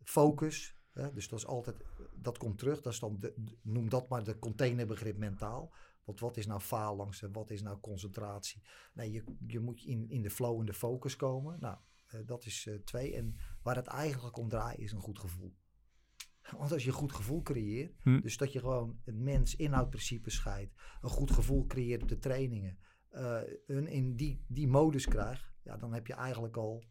Focus, hè? Dus dat is altijd, dat komt terug. Dat is dan de, noem dat maar de containerbegrip mentaal. Want wat is nou phalanx en wat is nou concentratie? Nee, je, je moet in, in de flow en de focus komen. Nou, uh, dat is uh, twee. En waar het eigenlijk om draait is een goed gevoel. Want als je een goed gevoel creëert, hm. dus dat je gewoon het mens-inhoudprincipe scheidt, een goed gevoel creëert op de trainingen, uh, een, in die, die modus krijgt, ja, dan heb je eigenlijk al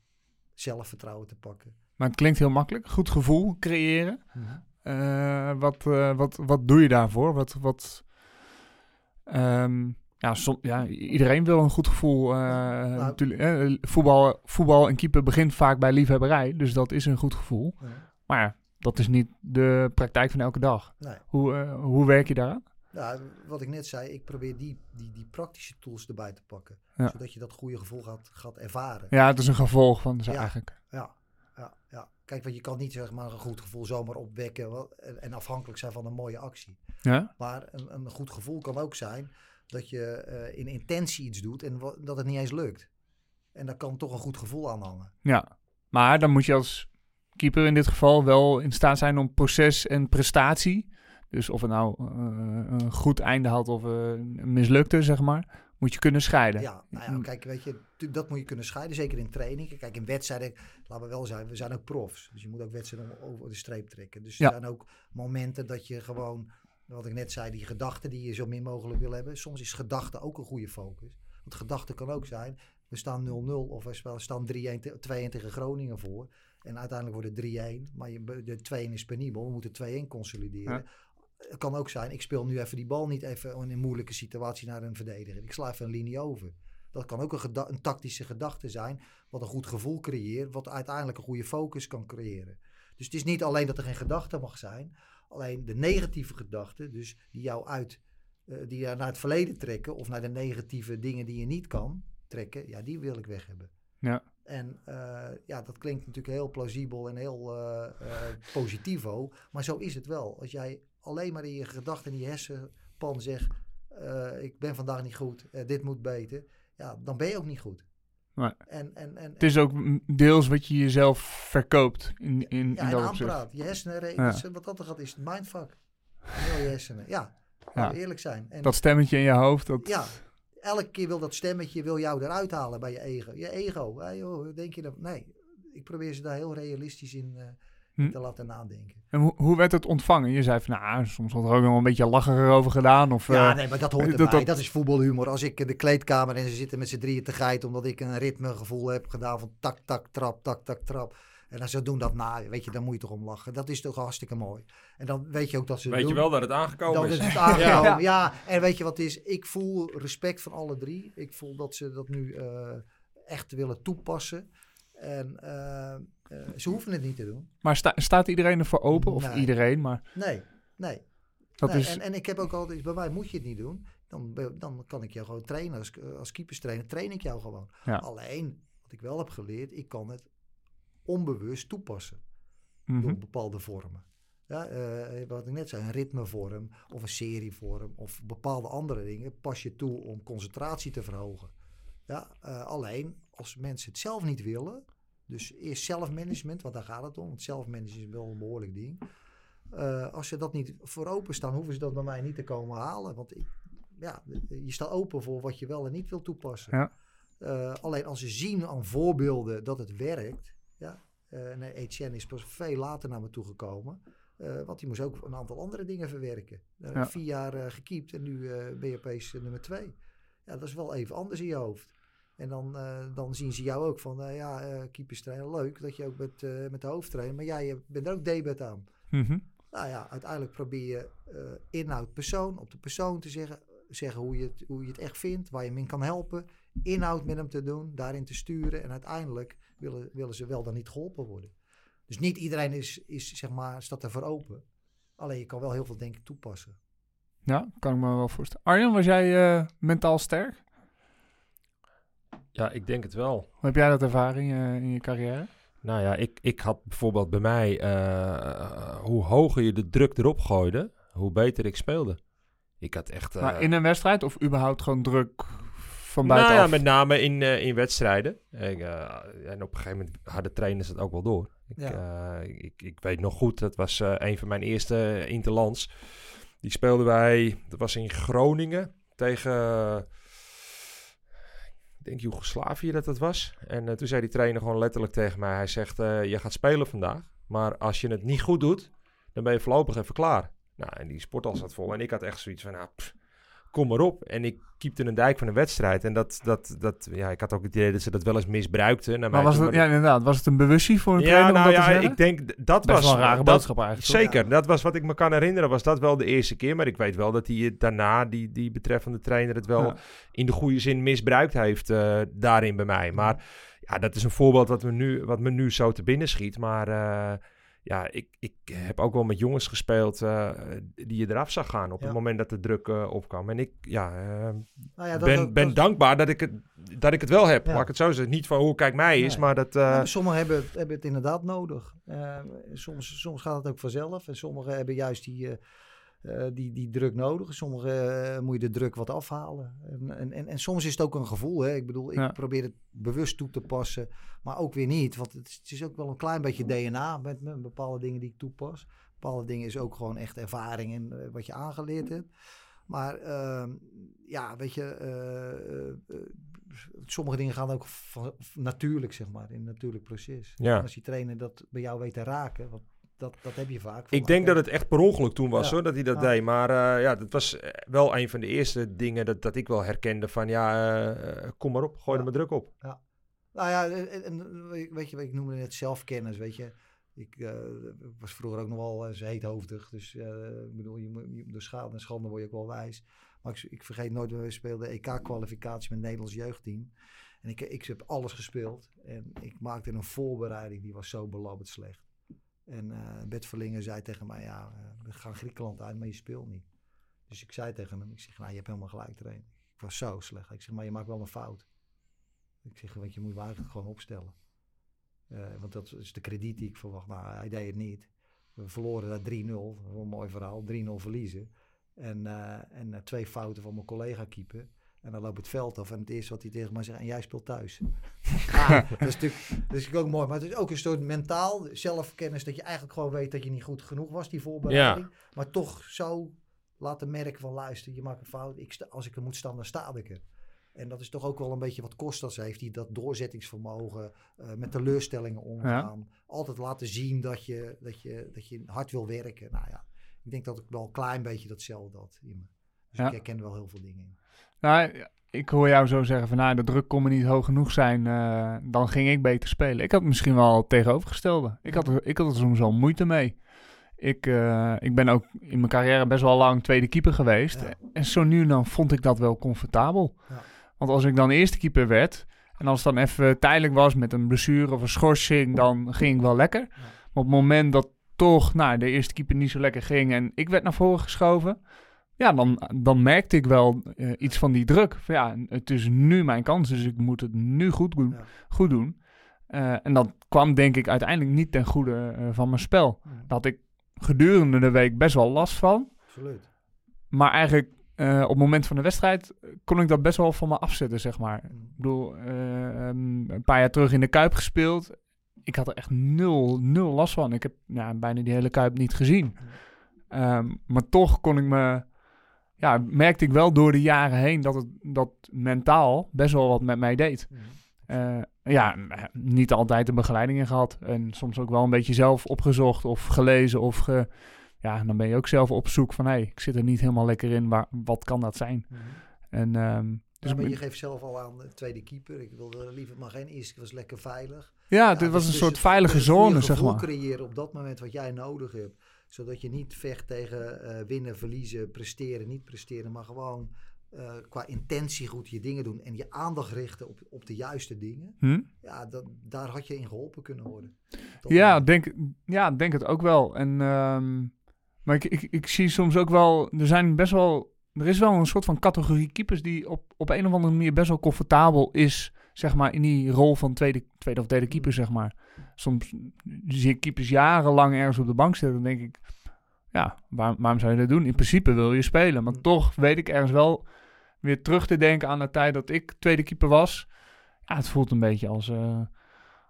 zelfvertrouwen te pakken. Maar het klinkt heel makkelijk. Goed gevoel creëren. Mm-hmm. Uh, wat, uh, wat, wat doe je daarvoor? Wat, wat, um, ja, som, ja, iedereen wil een goed gevoel. Uh, nou, natuurlijk, eh, voetbal, voetbal en keeper begint vaak bij liefhebberij. Dus dat is een goed gevoel. Mm. Maar dat is niet de praktijk van elke dag. Nee. Hoe, uh, hoe werk je daaraan? Nou, wat ik net zei, ik probeer die, die, die praktische tools erbij te pakken. Ja. Zodat je dat goede gevoel gaat, gaat ervaren. Ja, het is een gevolg van dus ja, eigenlijk. Ja. Ja, ja, kijk, want je kan niet zeg maar een goed gevoel zomaar opwekken wel, en afhankelijk zijn van een mooie actie. Ja? Maar een, een goed gevoel kan ook zijn dat je uh, in intentie iets doet en w- dat het niet eens lukt. En daar kan toch een goed gevoel aan hangen. Ja, maar dan moet je als keeper in dit geval wel in staat zijn om proces en prestatie, dus of het nou uh, een goed einde had of uh, een mislukte, zeg maar, moet je kunnen scheiden. Ja, nou ja, kijk, weet je, dat moet je kunnen scheiden. Zeker in training. Kijk, in wedstrijden, laten we wel zijn, we zijn ook profs. Dus je moet ook wedstrijden over de streep trekken. Dus er ja. zijn ook momenten dat je gewoon, wat ik net zei, die gedachten die je zo min mogelijk wil hebben. Soms is gedachten ook een goede focus. Want gedachten kan ook zijn, we staan nul nul of we staan drie een, te, twee een tegen Groningen voor. En uiteindelijk wordt het drie een. Maar je, de twee een is penibel. We moeten twee een consolideren. Ja. Het kan ook zijn, ik speel nu even die bal niet even in een moeilijke situatie naar een verdediger. Ik sla even een linie over. Dat kan ook een, geda- een tactische gedachte zijn, wat een goed gevoel creëert, wat uiteindelijk een goede focus kan creëren. Dus het is niet alleen dat er geen gedachte mag zijn, alleen de negatieve gedachten, dus die jou uit, uh, die jou naar het verleden trekken of naar de negatieve dingen die je niet kan trekken, ja, die wil ik weg hebben. Ja. En uh, ja, dat klinkt natuurlijk heel plausibel en heel uh, uh, positivo, maar zo is het wel. Als jij alleen maar in je gedachten, in je hersenpan zeg, uh, ik ben vandaag niet goed, uh, dit moet beter, ja, dan ben je ook niet goed. Maar en, en, en, het is ook deels wat je jezelf verkoopt. In, in, in ja, en dat aanpraat. Je hersenen rekenen, ja. Wat dat er gaat is het mindfuck. Heel je hersenen, ja. ja. Eerlijk zijn. En dat stemmetje in je hoofd. Dat... Ja, elke keer wil dat stemmetje wil jou eruit halen bij je ego. Je ego, hey, joh, denk je dat? Nee, ik probeer ze daar heel realistisch in... Uh, te laten nadenken. En ho- hoe werd het ontvangen? Je zei van, nou, soms had er ook nog een beetje lachiger over gedaan. Of, ja, uh, nee, maar dat hoort erbij. Dat, dat... dat is voetbalhumor. Als ik in de kleedkamer en ze zitten met z'n drieën te geit, omdat ik een ritmegevoel heb gedaan van tak, tak, trap, tak, tak, trap. En als ze doen dat na, weet je, dan moet je toch om lachen. Dat is toch hartstikke mooi. En dan weet je ook dat ze Weet doen, je wel dat het aangekomen dat is. Dat is het aangekomen, ja. ja. En weet je wat het is? Ik voel respect van alle drie. Ik voel dat ze dat nu uh, echt willen toepassen. En uh, uh, ze hoeven het niet te doen. Maar sta, staat iedereen ervoor open? Of nee. iedereen? Maar... Nee, nee. Dat nee. Is... En, en ik heb ook altijd, bij mij moet je het niet doen. Dan, dan kan ik jou gewoon trainen. Als, als keeperstrainer train ik jou gewoon. Ja. Alleen, wat ik wel heb geleerd, ik kan het onbewust toepassen. Mm-hmm. Door bepaalde vormen. Ja, uh, wat ik net zei, een ritmevorm of een serievorm of bepaalde andere dingen pas je toe om concentratie te verhogen. Ja, uh, alleen als mensen het zelf niet willen, dus eerst zelfmanagement, want daar gaat het om, want zelfmanagement is wel een behoorlijk ding. Uh, als ze dat niet voor openstaan, hoeven ze dat bij mij niet te komen halen. Want ik, ja, je staat open voor wat je wel en niet wil toepassen. Ja. Uh, alleen als ze zien aan voorbeelden dat het werkt. Ja, uh, en Etienne is pas veel later naar me toegekomen. Uh, want die moest ook een aantal andere dingen verwerken. Daar heb ik vier jaar uh, gekiept en nu uh, ben je opeens nummer twee. Ja, dat is wel even anders in je hoofd. En dan, uh, dan zien ze jou ook van, uh, ja, uh, keeperstrainer, leuk dat je ook met, uh, met de hoofdtrainer. Maar ja, je bent er ook debet aan. Mm-hmm. Nou ja, uiteindelijk probeer je uh, inhoud persoon op de persoon te zeggen. Zeggen hoe je, het, hoe je het echt vindt, waar je hem in kan helpen. Inhoud met hem te doen, daarin te sturen. En uiteindelijk willen, willen ze wel dan niet geholpen worden. Dus niet iedereen is, is, zeg maar, staat ervoor open. Alleen je kan wel heel veel denken toepassen. Ja, kan ik me wel voorstellen. Arjan, was jij uh, mentaal sterk? Ja, ik denk het wel. Hoe heb jij dat ervaring uh, in je carrière? Nou ja, ik, ik had bijvoorbeeld bij mij... Uh, hoe hoger je de druk erop gooide, hoe beter ik speelde. Ik had echt... Uh, maar in een wedstrijd of überhaupt gewoon druk van buitenaf? Nou ja, met name in, uh, in wedstrijden. En, uh, en op een gegeven moment hadden trainers het ook wel door. Ik, ja. uh, ik, ik weet nog goed, dat was uh, een van mijn eerste interlands. Die speelden wij, dat was in Groningen, tegen... Uh, ik denk Joegoslavië dat dat was. En uh, toen zei die trainer gewoon letterlijk tegen mij. Hij zegt, uh, je gaat spelen vandaag. Maar als je het niet goed doet, dan ben je voorlopig even klaar. Nou, en die sporthal zat vol. En ik had echt zoiets van, nou, pff, kom maar op. En ik keepte een dijk van een wedstrijd. En dat, dat, dat, ja, ik had ook het idee dat ze dat wel eens misbruikten. Naar maar mij was het, ja, inderdaad, was het een bewustzijn voor een ja, trainer nou, om dat ja, te zeggen? Ja, ik denk, dat Best was... wel een rare dat, boodschap eigenlijk. Zeker, ja. Dat was wat ik me kan herinneren, was dat wel de eerste keer. Maar ik weet wel dat die daarna, die, die betreffende trainer, het wel ja. in de goede zin misbruikt heeft uh, daarin bij mij. Maar ja, dat is een voorbeeld wat me nu, wat me nu zo te binnen schiet. Maar... Uh, Ja, ik, ik heb ook wel met jongens gespeeld uh, die je eraf zag gaan op ja. het moment dat de druk uh, opkwam. En ik ja, uh, nou ja, dat, ben, dat, ben dat, dankbaar dat ik, het, dat ik het wel heb. Ja. Laat ik het zo zeggen. Niet van hoe kijk mij is, nee. maar dat... Uh... Ja, maar sommigen hebben het, hebben het inderdaad nodig. Uh, soms, soms gaat het ook vanzelf. En sommigen hebben juist die, uh, die, die druk nodig. Sommigen uh, moet je de druk wat afhalen. En, en, en, en soms is het ook een gevoel. Hè? Ik bedoel, ik ja. probeer het bewust toe te passen, maar ook weer niet. Want het is ook wel een klein beetje D N A met me, bepaalde dingen die ik toepas. Bepaalde dingen is ook gewoon echt ervaring en wat je aangeleerd hebt. Maar uh, ja, weet je, uh, uh, sommige dingen gaan ook van, natuurlijk, zeg maar, in een natuurlijk proces. Ja. Als die trainer dat bij jou weet te raken, wat, dat, dat heb je vaak. Ik denk dat het echt per ongeluk toen was, ja. hoor, dat hij dat ah. deed. Maar uh, ja, dat was wel een van de eerste dingen dat, dat ik wel herkende van ja, uh, kom maar op, gooi ja. er maar druk op. Ja. Nou ja, en, en, weet je, ik noemde net zelfkennis, weet je. Ik uh, was vroeger ook nog wel eens heethoofdig. Dus uh, ik bedoel, je, je, door schade en schande word je ook wel wijs. Maar ik, ik vergeet nooit, we speelden E K-kwalificatie met het Nederlands jeugdteam. En ik, ik heb alles gespeeld. En ik maakte een voorbereiding, die was zo belabberd slecht. En uh, Bert Verlingen zei tegen mij, ja, uh, we gaan Griekenland uit, maar je speelt niet. Dus ik zei tegen hem, ik zeg, nou, je hebt helemaal gelijk, trainer. Ik was zo slecht. Ik zeg, maar je maakt wel een fout. Ik zeg, want je moet me eigenlijk gewoon opstellen. Uh, want dat is de krediet die ik verwacht. Nou, hij deed het niet. We verloren daar drie nul. Dat was een mooi verhaal. drie nul verliezen. En, uh, en uh, twee fouten van mijn collega keeper. En dan loopt het veld af. En het eerste wat hij tegen mij zegt, en jij speelt thuis. ah, dat, is natuurlijk, dat is ook mooi. Maar het is ook een soort mentaal zelfkennis. Dat je eigenlijk gewoon weet dat je niet goed genoeg was, die voorbereiding. Ja. Maar toch zo laten merken van, luister, je maakt een fout. Ik sta, als ik er moet staan, dan sta ik er. En dat is toch ook wel een beetje wat Kostas heeft. Die dat doorzettingsvermogen, uh, met teleurstellingen omgaan. Ja. Altijd laten zien dat je, dat, je, dat je hard wil werken. Nou ja, ik denk dat ik wel een klein beetje datzelfde had in me. Dus ja. ik herken wel heel veel dingen in. Nou, ik hoor jou zo zeggen van, nou, de druk kon me niet hoog genoeg zijn. Uh, dan ging ik beter spelen. Ik had misschien wel het tegenovergestelde. Ik had, ik had er soms al moeite mee. Ik, uh, ik ben ook in mijn carrière best wel lang tweede keeper geweest. Ja. En zo nu en dan vond ik dat wel comfortabel. Ja. Want als ik dan eerste keeper werd, en als het dan even tijdelijk was met een blessure of een schorsing, dan ging ik wel lekker. Ja. Maar op het moment dat toch nou, de eerste keeper niet zo lekker ging en ik werd naar voren geschoven, ja, dan, dan merkte ik wel uh, iets van die druk. Van, ja, het is nu mijn kans, dus ik moet het nu goed doen. Ja. Goed doen. Uh, en dat kwam denk ik uiteindelijk niet ten goede uh, van mijn spel. Ja. Daar had ik gedurende de week best wel last van. Absoluut. Maar eigenlijk Uh, op het moment van de wedstrijd kon ik dat best wel van me afzetten, zeg maar. Ik bedoel, uh, um, een paar jaar terug in de Kuip gespeeld. Ik had er echt nul, nul last van. Ik heb ja, bijna die hele Kuip niet gezien. Um, maar toch kon ik me... Ja, merkte ik wel door de jaren heen dat het dat mentaal best wel wat met mij deed. Uh, ja, niet altijd de begeleiding in gehad. En soms ook wel een beetje zelf opgezocht of gelezen of... Ge, ja, dan ben je ook zelf op zoek van... hé, hey, ik zit er niet helemaal lekker in, maar wat kan dat zijn? Mm-hmm. En, um, dus ja, maar je geeft zelf al aan de tweede keeper. Ik wilde liever maar geen eerste, ik was lekker veilig. Ja, ja dit was dus een soort dus veilige zone, zeg maar. Creëren op dat moment wat jij nodig hebt. Zodat je niet vecht tegen uh, winnen, verliezen, presteren, niet presteren. Maar gewoon uh, qua intentie goed je dingen doen. En je aandacht richten op, op de juiste dingen. Hmm? Ja, dat, daar had je in geholpen kunnen worden. Ja, denk, ja, denk het ook wel. En... Um, Maar ik, ik, ik zie soms ook wel, er zijn best wel, er is wel een soort van categorie keepers die op, op een of andere manier best wel comfortabel is, zeg maar, in die rol van tweede, tweede of derde keeper, zeg maar. Soms zie ik keepers jarenlang ergens op de bank zitten, dan denk ik, ja, waar, waarom zou je dat doen? In principe wil je spelen, maar toch weet ik ergens wel weer terug te denken aan de tijd dat ik tweede keeper was. Ja, het voelt een beetje als... Uh,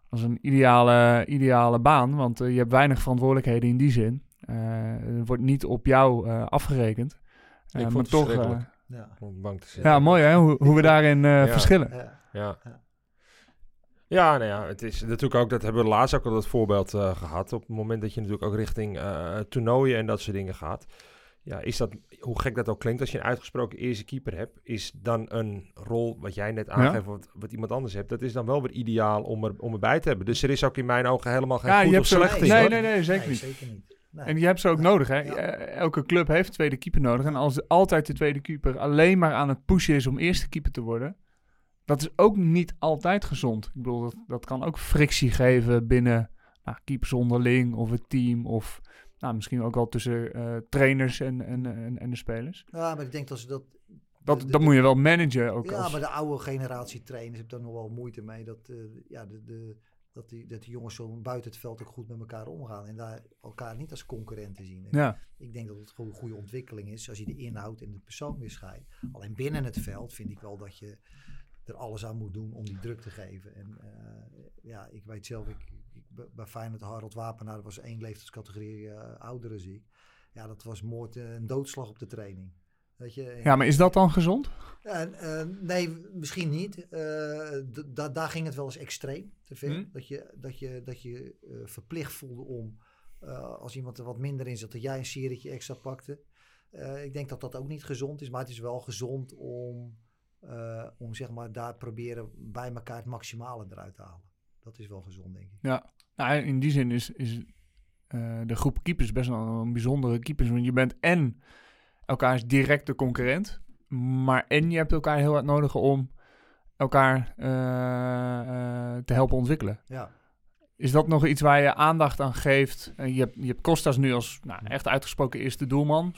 als een ideale, ideale baan, want uh, je hebt weinig verantwoordelijkheden in die zin. Het uh, wordt niet op jou uh, afgerekend. Uh, ik vond maar het toch, uh, ja. Om bang te zitten. Ja, mooi hè, hoe, hoe we daarin uh, ja. verschillen. Ja, ja. ja, nou ja, het is natuurlijk ook, dat hebben we laatst ook al dat voorbeeld uh, gehad. Op het moment dat je natuurlijk ook richting uh, toernooien en dat soort dingen gaat. Ja, is dat, hoe gek dat ook klinkt, als je een uitgesproken eerste keeper hebt, is dan een rol, wat jij net aangeeft, ja. wat, wat iemand anders hebt, dat is dan wel weer ideaal om, er, om erbij te hebben. Dus er is ook in mijn ogen helemaal geen ja, goed of slecht in. Nee, nee, nee, zeker niet. Nee, zeker niet. Nee. En je hebt ze ook nee. nodig, hè. Ja. Elke club heeft een tweede keeper nodig. En als altijd de tweede keeper alleen maar aan het pushen is om eerste keeper te worden, dat is ook niet altijd gezond. Ik bedoel, dat, dat kan ook frictie geven binnen nou, keepers onderling of het team of... Nou, misschien ook wel tussen uh, trainers en, en, en, en de spelers. Ja, maar ik denk dat ze dat... Dat, de, de, dat moet je wel managen ook. Ja, als... maar de oude generatie trainers heb daar nog wel moeite mee. Dat, uh, ja, de, de, dat, die, dat die jongens zo buiten het veld ook goed met elkaar omgaan. En daar elkaar niet als concurrenten zien. Ja. Ik denk dat het gewoon een goede ontwikkeling is als je de inhoud en de persoon weer scheidt. Alleen binnen het veld vind ik wel dat je er alles aan moet doen om die druk te geven. En uh, ja, ik weet zelf... Ik, bij Feyenoord Harald Wapenaar was één leeftijdscategorie uh, ouderen zie ik. Ja, dat was moord en uh, doodslag op de training. Weet je, en, ja, maar is dat dan gezond? Uh, uh, nee, misschien niet. Uh, d- d- daar ging het wel eens extreem te ver. Hmm. Dat je dat je, dat je uh, verplicht voelde om, uh, als iemand er wat minder in zat, dat jij een sieretje extra pakte. Uh, ik denk dat dat ook niet gezond is, maar het is wel gezond om, uh, om zeg maar daar proberen bij elkaar het maximale eruit te halen. Dat is wel gezond, denk ik. Ja, nou, in die zin is, is uh, de groep keepers best wel een bijzondere keepers. Want je bent en elkaars directe concurrent, maar en je hebt elkaar heel hard nodig om elkaar uh, uh, te helpen ontwikkelen. Ja. Is dat nog iets waar je aandacht aan geeft? Uh, je, hebt, je hebt Kostas nu als nou, echt uitgesproken eerste doelman.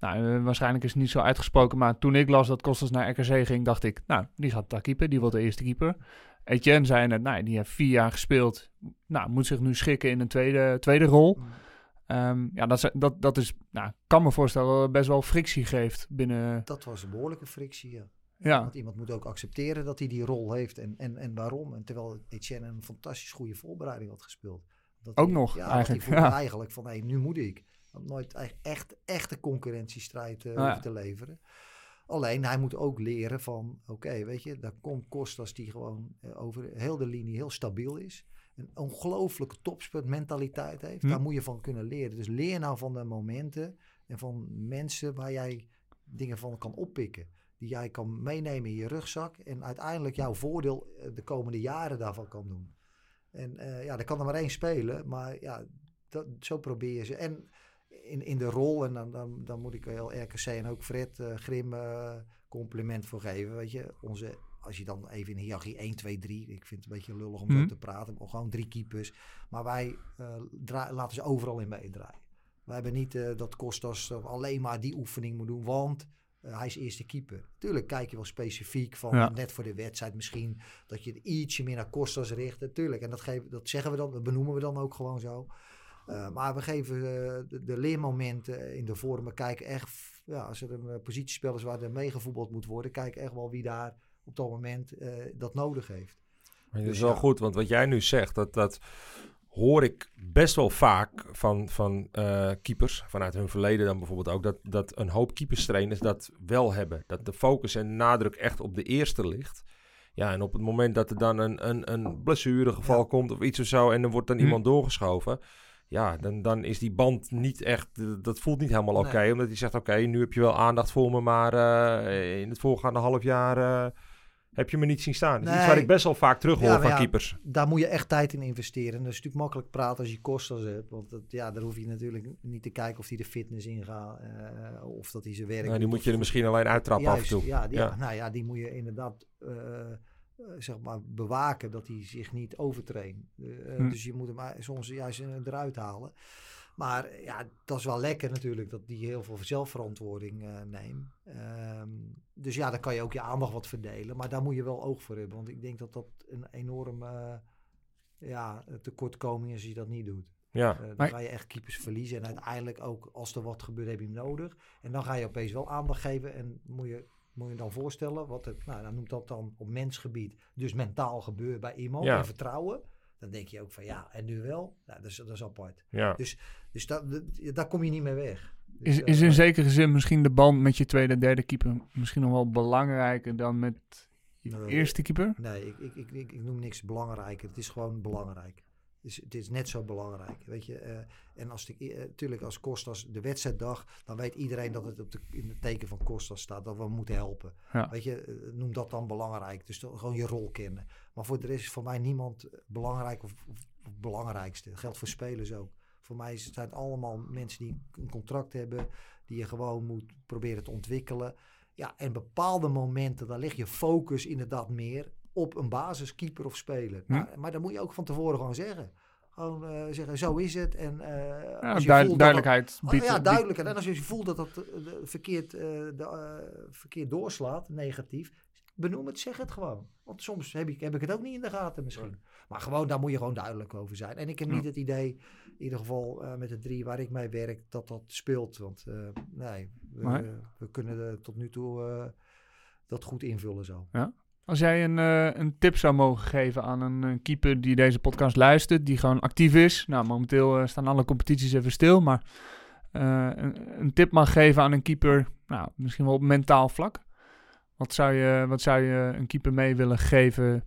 Nou, uh, waarschijnlijk is het niet zo uitgesproken, maar toen ik las dat Kostas naar R K C ging, dacht ik, nou, die gaat daar keeper, die wordt de eerste keeper. Etienne zei net, nou, die heeft vier jaar gespeeld. Nou, moet zich nu schikken in een tweede, tweede rol. Um, ja, dat, dat, dat is, nou, kan me voorstellen dat het best wel frictie geeft binnen... Dat was een behoorlijke frictie, ja. ja. Want iemand moet ook accepteren dat hij die rol heeft en, en, en waarom. En terwijl Etienne een fantastisch goede voorbereiding had gespeeld. Dat ook hij, nog, ja, eigenlijk. Ja, ja. eigenlijk van, hé, hey, nu moet ik. Om nooit echt, echt de concurrentiestrijd uh, ah, ja. te leveren. Alleen, hij moet ook leren van, oké, okay, weet je, daar komt Kostas die gewoon uh, over heel de linie heel stabiel is. Een ongelooflijke topsportmentaliteit heeft. Hm. Daar moet je van kunnen leren. Dus leer nou van de momenten en van mensen waar jij dingen van kan oppikken. Die jij kan meenemen in je rugzak en uiteindelijk jouw voordeel uh, de komende jaren daarvan kan doen. En uh, ja, daar kan er maar één spelen, maar ja, dat, zo probeer je ze. En... In, in de rol, en dan, dan, dan moet ik heel R K C en ook Fred uh, Grimmen uh, compliment voor geven. Weet je, onze, als je dan even in de hiërarchie één, twee, drie, ik vind het een beetje lullig om mm-hmm. zo te praten, maar gewoon drie keepers. Maar wij uh, draa- laten ze overal in meedraaien. Wij hebben niet uh, dat Kostas alleen maar die oefening moet doen, want uh, hij is eerste keeper. Tuurlijk kijk je wel specifiek van ja. net voor de wedstrijd misschien, dat je het ietsje meer naar Kostas richt. Natuurlijk, en dat, geven, dat zeggen we dan, dat benoemen we dan ook gewoon zo. Uh, maar we geven uh, de, de leermomenten in de vormen. Kijk echt ja, als er een uh, positiespel is waar er mee gevoetbald moet worden, kijk echt wel wie daar op dat moment uh, dat nodig heeft. Maar dat is dus, wel ja. goed, want wat jij nu zegt, dat, dat hoor ik best wel vaak van, van uh, keepers, vanuit hun verleden dan bijvoorbeeld ook, dat, dat een hoop keeperstrainers dat wel hebben. Dat de focus en nadruk echt op de eerste ligt. Ja, en op het moment dat er dan een, een, een blessuregeval ja. komt of iets of zo, en er wordt dan hm. iemand doorgeschoven, ja, dan, dan is die band niet echt, dat voelt niet helemaal oké, okay, nee. omdat hij zegt, oké, okay, nu heb je wel aandacht voor me, maar uh, in het voorgaande half jaar uh, heb je me niet zien staan. Dat is nee. iets waar ik best wel vaak terug hoor ja, van ja, keepers. Daar moet je echt tijd in investeren. En dat is natuurlijk makkelijk praten als je Kostas hebt, want dat, ja, daar hoef je natuurlijk niet te kijken of hij de fitness in gaat, uh, of dat hij zijn werk... Nou, die moet of, je er misschien alleen uittrappen juist, af en toe. Ja, die, ja, nou ja, die moet je inderdaad... Uh, zeg maar bewaken dat hij zich niet overtraint. Uh, hm. Dus je moet hem soms juist eruit halen. Maar ja, dat is wel lekker natuurlijk dat hij heel veel zelfverantwoording uh, neemt. Um, dus ja, dan kan je ook je aandacht wat verdelen. Maar daar moet je wel oog voor hebben. Want ik denk dat dat een enorme uh, ja, tekortkoming is als je dat niet doet. Ja. Uh, dan maar... ga je echt keepers verliezen. En uiteindelijk ook als er wat gebeurt heb je hem nodig. En dan ga je opeens wel aandacht geven en moet je... Moet je dan voorstellen, wat het, nou, dan noemt dat dan op mensgebied, dus mentaal gebeuren bij iemand ja. en vertrouwen. Dan denk je ook van ja, en nu wel? Nou, dat, is, dat is apart. Ja. Dus, dus dat, dat, daar kom je niet mee weg. Dus is is in zekere zin misschien de band met je tweede en derde keeper misschien nog wel belangrijker dan met je nee, eerste keeper? Nee, ik, ik, ik, ik, ik noem niks belangrijker. Het is gewoon belangrijk. Dus het is net zo belangrijk, weet je. Uh, en als natuurlijk uh, als Kostas de wedstrijddag, dan weet iedereen dat het op de, in het teken van Kostas staat, dat we hem moeten helpen. Ja. Weet je, uh, noem dat dan belangrijk. Dus dat, gewoon je rol kennen. Maar voor de rest is voor mij niemand belangrijk of, of, of belangrijkste. Dat geldt voor spelers ook. Voor mij zijn het allemaal mensen die een contract hebben, die je gewoon moet proberen te ontwikkelen. Ja, en bepaalde momenten, daar ligt je focus inderdaad meer op een basiskeeper of speler. Hm? Maar, maar dan moet je ook van tevoren gewoon zeggen. Gewoon uh, zeggen, zo is het. En, uh, ja, als je duid, voelt duidelijkheid. Dat dat, biedt, oh, ja, duidelijkheid. En als je voelt dat dat uh, verkeerd, uh, de, uh, verkeerd doorslaat, negatief, benoem het, zeg het gewoon. Want soms heb ik, heb ik het ook niet in de gaten misschien. Ja. Maar gewoon, daar moet je gewoon duidelijk over zijn. En ik heb ja. niet het idee, in ieder geval uh, met de drie waar ik mee werk, dat dat speelt. Want uh, nee, we, maar, uh, we kunnen de, tot nu toe uh, dat goed invullen zo. Ja. Als jij een, uh, een tip zou mogen geven aan een, een keeper die deze podcast luistert, die gewoon actief is. Nou, momenteel uh, staan alle competities even stil, maar uh, een, een tip mag geven aan een keeper, nou, misschien wel op mentaal vlak. Wat zou je, wat zou je een keeper mee willen geven?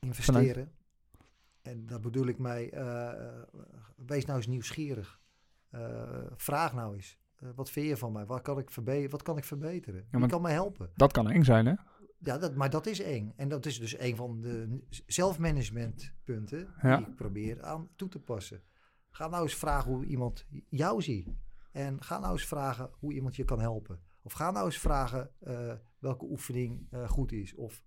Investeren. Vanuit... En daar bedoel ik mee, uh, wees nou eens nieuwsgierig. Uh, vraag nou eens, uh, wat vind je van mij? Wat kan ik, verbe- wat kan ik verbeteren? Wie ja, kan mij helpen? Dat kan eng zijn, hè? Ja, dat, maar dat is één. En dat is dus een van de zelfmanagementpunten ja. die ik probeer aan toe te passen. Ga nou eens vragen hoe iemand jou ziet. En ga nou eens vragen hoe iemand je kan helpen. Of ga nou eens vragen uh, welke oefening uh, goed is. Of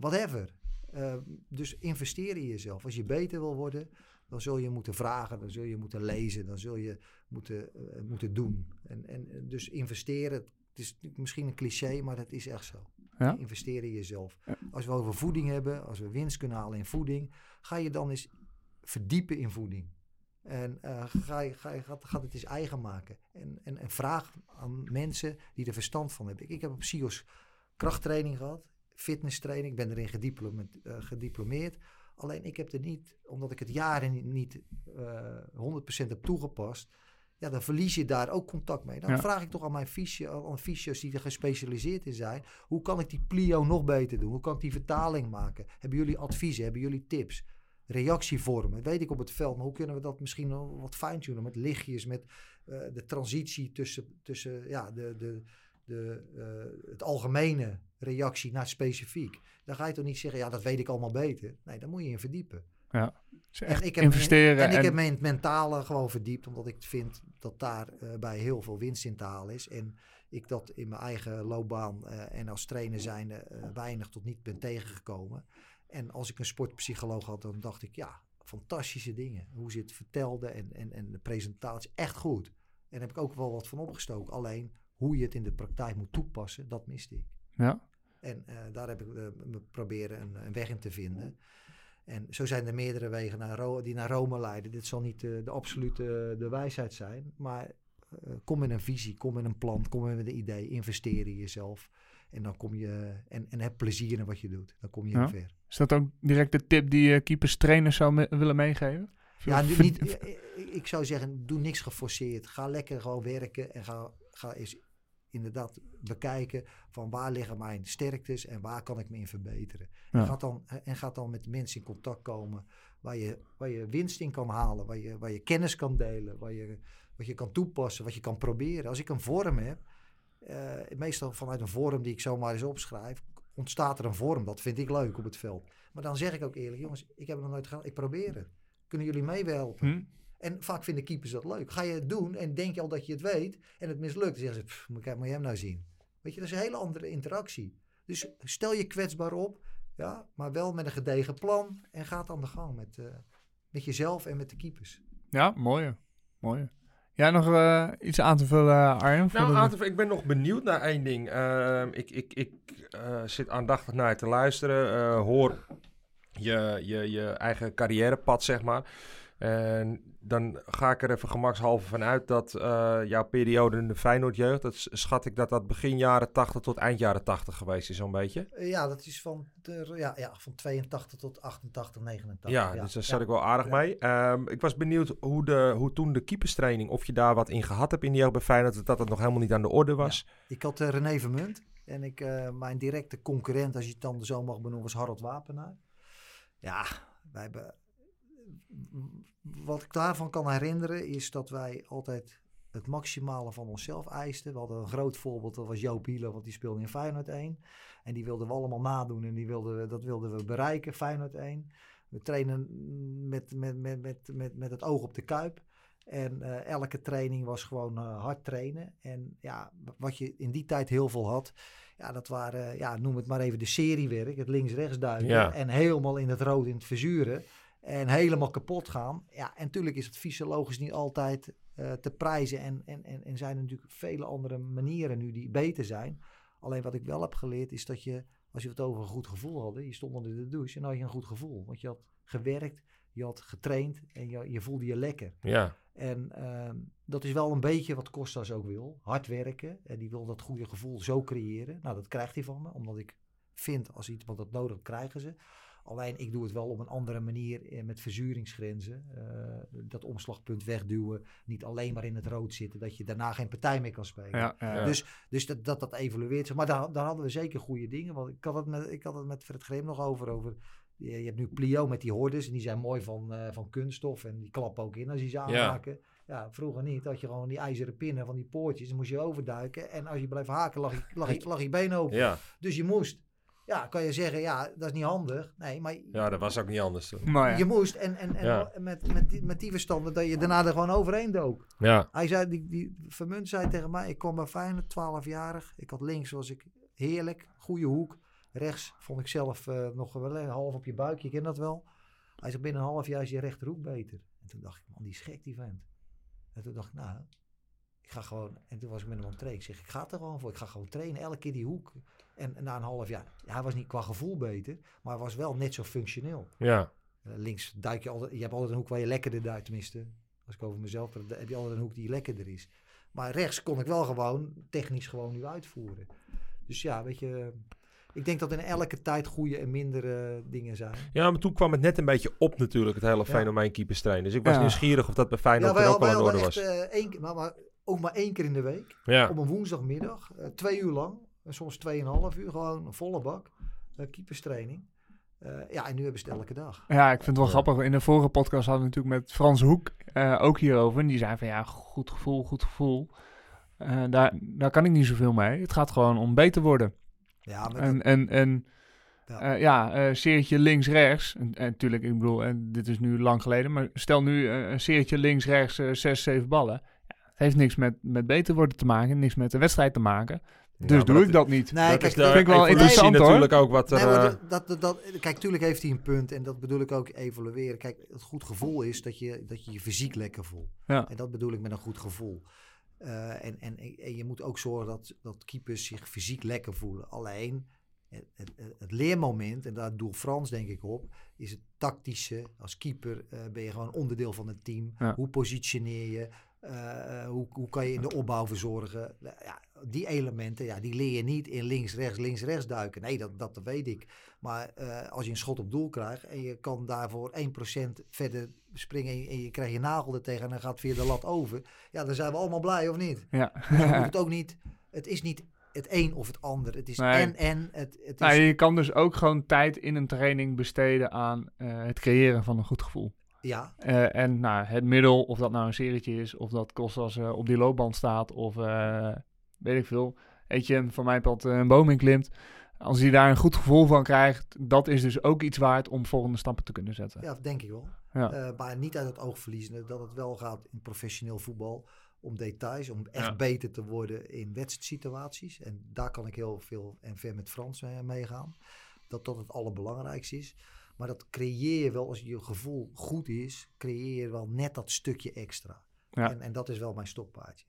whatever. Uh, dus investeer in jezelf. Als je beter wil worden, dan zul je moeten vragen. Dan zul je moeten lezen. Dan zul je moeten, uh, moeten doen. En, en dus investeren. Het is misschien een cliché, maar dat is echt zo. Ja? Investeer in jezelf. Ja. Als we over voeding hebben, als we winst kunnen halen in voeding, ga je dan eens verdiepen in voeding. En uh, ga, je, ga, je, ga, ga het eens eigen maken. En, en, en vraag aan mensen die er verstand van hebben. Ik, ik heb op S I O S krachttraining gehad, fitnesstraining. Ik ben erin gediplome, uh, gediplomeerd. Alleen ik heb er niet, omdat ik het jaren niet uh, honderd procent heb toegepast... Ja, dan verlies je daar ook contact mee. Dan ja. vraag ik toch aan mijn fysio, aan fysio's die er gespecialiseerd in zijn. Hoe kan ik die plio nog beter doen? Hoe kan ik die vertaling maken? Hebben jullie adviezen? Hebben jullie tips? Reactievormen, dat weet ik op het veld. Maar hoe kunnen we dat misschien nog wat fine-tunen? Met lichtjes, met uh, de transitie tussen, tussen ja, de, de, de, uh, het algemene reactie naar specifiek. Dan ga je toch niet zeggen, ja, dat weet ik allemaal beter. Nee, daar moet je in verdiepen. Ja, dus echt en ik heb investeren. Me, en, en ik heb me in het mentale gewoon verdiept, omdat ik vind dat daarbij uh, heel veel winst in te halen is. En ik dat in mijn eigen loopbaan uh, en als trainer zijnde uh, weinig tot niet ben tegengekomen. En als ik een sportpsycholoog had, dan dacht ik, ja, fantastische dingen. Hoe ze het vertelde en, en, en de presentatie, echt goed. En daar heb ik ook wel wat van opgestoken. Alleen, hoe je het in de praktijk moet toepassen, dat miste ik. Ja. En uh, daar heb ik uh, me proberen een, een weg in te vinden. En zo zijn er meerdere wegen naar Ro- die naar Rome leiden. Dit zal niet uh, de absolute uh, de wijsheid zijn. Maar Uh, kom met een visie, kom met een plan, kom met een idee, investeer in jezelf. En dan kom je, en, en heb plezier in wat je doet. Dan kom je heel ja. ver. Is dat ook direct de tip die je keepers trainers zou me- willen meegeven? Ja, nu, niet, ik zou zeggen, doe niks geforceerd. Ga lekker gewoon werken en ga, ga eens inderdaad bekijken van waar liggen mijn sterktes en waar kan ik me in verbeteren. Ja. En, ga dan, en ga dan met mensen in contact komen waar je, waar je winst in kan halen, waar je, waar je kennis kan delen, waar je, wat je kan toepassen, wat je kan proberen. Als ik een vorm heb, uh, meestal vanuit een vorm die ik zomaar eens opschrijf, ontstaat er een vorm. Dat vind ik leuk op het veld. Maar dan zeg ik ook eerlijk, jongens, ik heb het nog nooit gedaan, ik probeer het. Kunnen jullie mij helpen? Hmm. En vaak vinden keepers dat leuk. Ga je het doen en denk je al dat je het weet en het mislukt. Dan zeggen ze, pff, moet, ik, moet je hem nou zien? Weet je, dat is een hele andere interactie. Dus stel je kwetsbaar op, ja, maar wel met een gedegen plan. En ga aan de gang met, uh, met jezelf en met de keepers. Ja, mooi. Mooi. Jij nog uh, iets aan te vullen, Arjen? Nou, aan te vullen, ik ben nog benieuwd naar één ding. Uh, ik ik, ik uh, zit aandachtig naar je te luisteren. Uh, hoor... Je, je, je eigen carrièrepad, zeg maar. En dan ga ik er even gemakshalve van uit dat uh, jouw periode in de Feyenoord-jeugd, dat schat ik dat dat begin jaren tachtig tot eind jaren tachtig geweest is, zo'n beetje. Ja, dat is van, de, ja, ja, van tweeëntachtig tot achtentachtig, negenentachtig. Ja, ja. Dus daar zat ja. ik wel aardig ja. mee. Um, ik was benieuwd hoe, de, hoe toen de keeperstraining, of je daar wat in gehad hebt in die jeugd bij Feyenoord, dat dat het nog helemaal niet aan de orde was. Ja. Ik had uh, René Vermunt en ik, uh, mijn directe concurrent, als je het dan zo mag benoemen, was Harald Wapenaar. Ja, wij hebben, wat ik daarvan kan herinneren is dat wij altijd het maximale van onszelf eisten. We hadden een groot voorbeeld, dat was Joop Hieler, want die speelde in Feyenoord één. En die wilden we allemaal nadoen en die wilden, dat wilden we bereiken, Feyenoord één. We trainen met, met, met, met, met, met het oog op de kuip. En uh, elke training was gewoon uh, hard trainen. En ja, wat je in die tijd heel veel had, ja, dat waren, ja, noem het maar even de seriewerk, het links-rechts duiken. Ja. En helemaal in het rood in het verzuren. En helemaal kapot gaan. Ja, en natuurlijk is het fysiologisch niet altijd uh, te prijzen. En, en, en, en zijn er natuurlijk vele andere manieren nu die beter zijn. Alleen wat ik wel heb geleerd is dat je, als je het over een goed gevoel had, je stond onder de douche en dan had je een goed gevoel. Want je had gewerkt, je had getraind en je, je voelde je lekker. Ja. En uh, dat is wel een beetje wat Kostas ook wil. Hard werken. En die wil dat goede gevoel zo creëren. Nou, dat krijgt hij van me. Omdat ik vind, als iemand dat nodig heeft, krijgen ze. Alleen, ik doe het wel op een andere manier. Met verzuringsgrenzen. Uh, dat omslagpunt wegduwen. Niet alleen maar in het rood zitten. Dat je daarna geen partij meer kan spelen. Ja, ja, ja. Dus, dus dat, dat dat evolueert. Maar daar, daar hadden we zeker goede dingen. Want ik had het met, ik had het met Fred Grimmen nog over... over Je hebt nu Plio met die hordes. En die zijn mooi van, uh, van kunststof. En die klappen ook in als je ze aanmaken. Ja. Ja, vroeger niet. Had je gewoon die ijzeren pinnen van die poortjes. Dan moest je overduiken. En als je blijft haken, lag je, lag je, lag je been open. Ja. Dus je moest. Ja, kan je zeggen, ja, dat is niet handig. Nee, maar... Ja, dat was ook niet anders. Maar ja. Je moest. En, en, en ja. met, met, die, met die verstanden dat je daarna er gewoon overheen dook. Ja. Hij zei, die, die Vermunt zei tegen mij, ik kwam bij Feyenoord, twaalfjarig. Ik had links, was ik heerlijk. Goede hoek. Rechts vond ik zelf uh, nog wel een half op je buik. Je kent dat wel. Hij zegt, binnen een half jaar is je rechterhoek beter. En toen dacht ik, man, die is gek, die vent. En toen dacht ik, nou, ik ga gewoon... En toen was ik met hem aan het trainen. Ik zeg, ik ga er gewoon voor. Ik ga gewoon trainen, elke keer die hoek. En, en na een half jaar... Ja, hij was niet qua gevoel beter, maar hij was wel net zo functioneel. Ja. Uh, links duik je altijd... Je hebt altijd een hoek waar je lekkerder duikt, tenminste. Als ik over mezelf... Dan heb je altijd een hoek die lekkerder is. Maar rechts kon ik wel gewoon, technisch gewoon nu uitvoeren. Dus ja, weet je... Ik denk dat in elke tijd goede en mindere dingen zijn. Ja, maar toen kwam het net een beetje op natuurlijk, het hele ja. fenomeen keeperstrein. Dus ik was ja. nieuwsgierig of dat bij Feyenoord ja, er ook wel in orde was. Uh, één, maar, maar ook maar één keer in de week. Ja. Op een woensdagmiddag, uh, twee uur lang. Uh, soms tweeënhalf uur, gewoon een volle bak. Uh, keeperstraining. Uh, ja, en nu hebben ze het elke dag. Ja, ik vind het wel ja. grappig. In de vorige podcast hadden we natuurlijk met Frans Hoek uh, ook hierover. En die zei van ja, goed gevoel, goed gevoel. Uh, daar, daar kan ik niet zoveel mee. Het gaat gewoon om beter worden. Ja, en dat... en, en ja, uh, ja uh, seertje links-rechts. En, en natuurlijk, ik bedoel, en dit is nu lang geleden, maar stel nu uh, een seertje links-rechts, uh, zes, zeven ballen. Ja, het heeft niks met, met beter worden te maken, niks met de wedstrijd te maken. Dus ja, doe dat, ik dat niet. Nee, dat kijk, is dat vind ik wel interessant natuurlijk hoor. Ook wat er, nee, dat, dat, dat, dat, kijk, natuurlijk heeft hij een punt en dat bedoel ik ook evalueren. Kijk, het goed gevoel is dat je dat je, je fysiek lekker voelt. Ja. En dat bedoel ik met een goed gevoel. Uh, en, en, en je moet ook zorgen dat, dat keepers zich fysiek lekker voelen. Alleen het, het, het leermoment, en daar doel Frans denk ik op, is het tactische. Als keeper uh, ben je gewoon onderdeel van het team. Ja. Hoe positioneer je? Uh, hoe, hoe kan je in de opbouw verzorgen? Ja, die elementen, ja, die leer je niet in links-rechts, links-rechts duiken. Nee, dat, dat weet ik. Maar uh, als je een schot op doel krijgt en je kan daarvoor één procent verder springen en je, en je krijgt je nagel er tegen en dan gaat via de lat over. Ja, dan zijn we allemaal blij, of niet? Ja. Dus je moet het ook niet... Het is niet... Het een of het ander. Het is nee. en en. Het, het is... Nou, je kan dus ook gewoon tijd in een training besteden aan uh, het creëren van een goed gevoel. Ja. Uh, en nou, het middel, of dat nou een serietje is, of dat Kostas uh, op die loopband staat, of uh, weet ik veel, Etienne van mijn pad uh, een boom inklimt. Als hij daar een goed gevoel van krijgt, dat is dus ook iets waard om volgende stappen te kunnen zetten. Ja, dat denk ik wel. Ja. Uh, maar niet uit het oog verliezen dat het wel gaat in professioneel voetbal. Om details, om echt ja. beter te worden in wedstrijdsituaties. En daar kan ik heel veel en ver met Frans meegaan. Dat dat het allerbelangrijkste is. Maar dat creëer je wel, als je gevoel goed is, creëer je wel net dat stukje extra. Ja. En, en dat is wel mijn stokpaardje.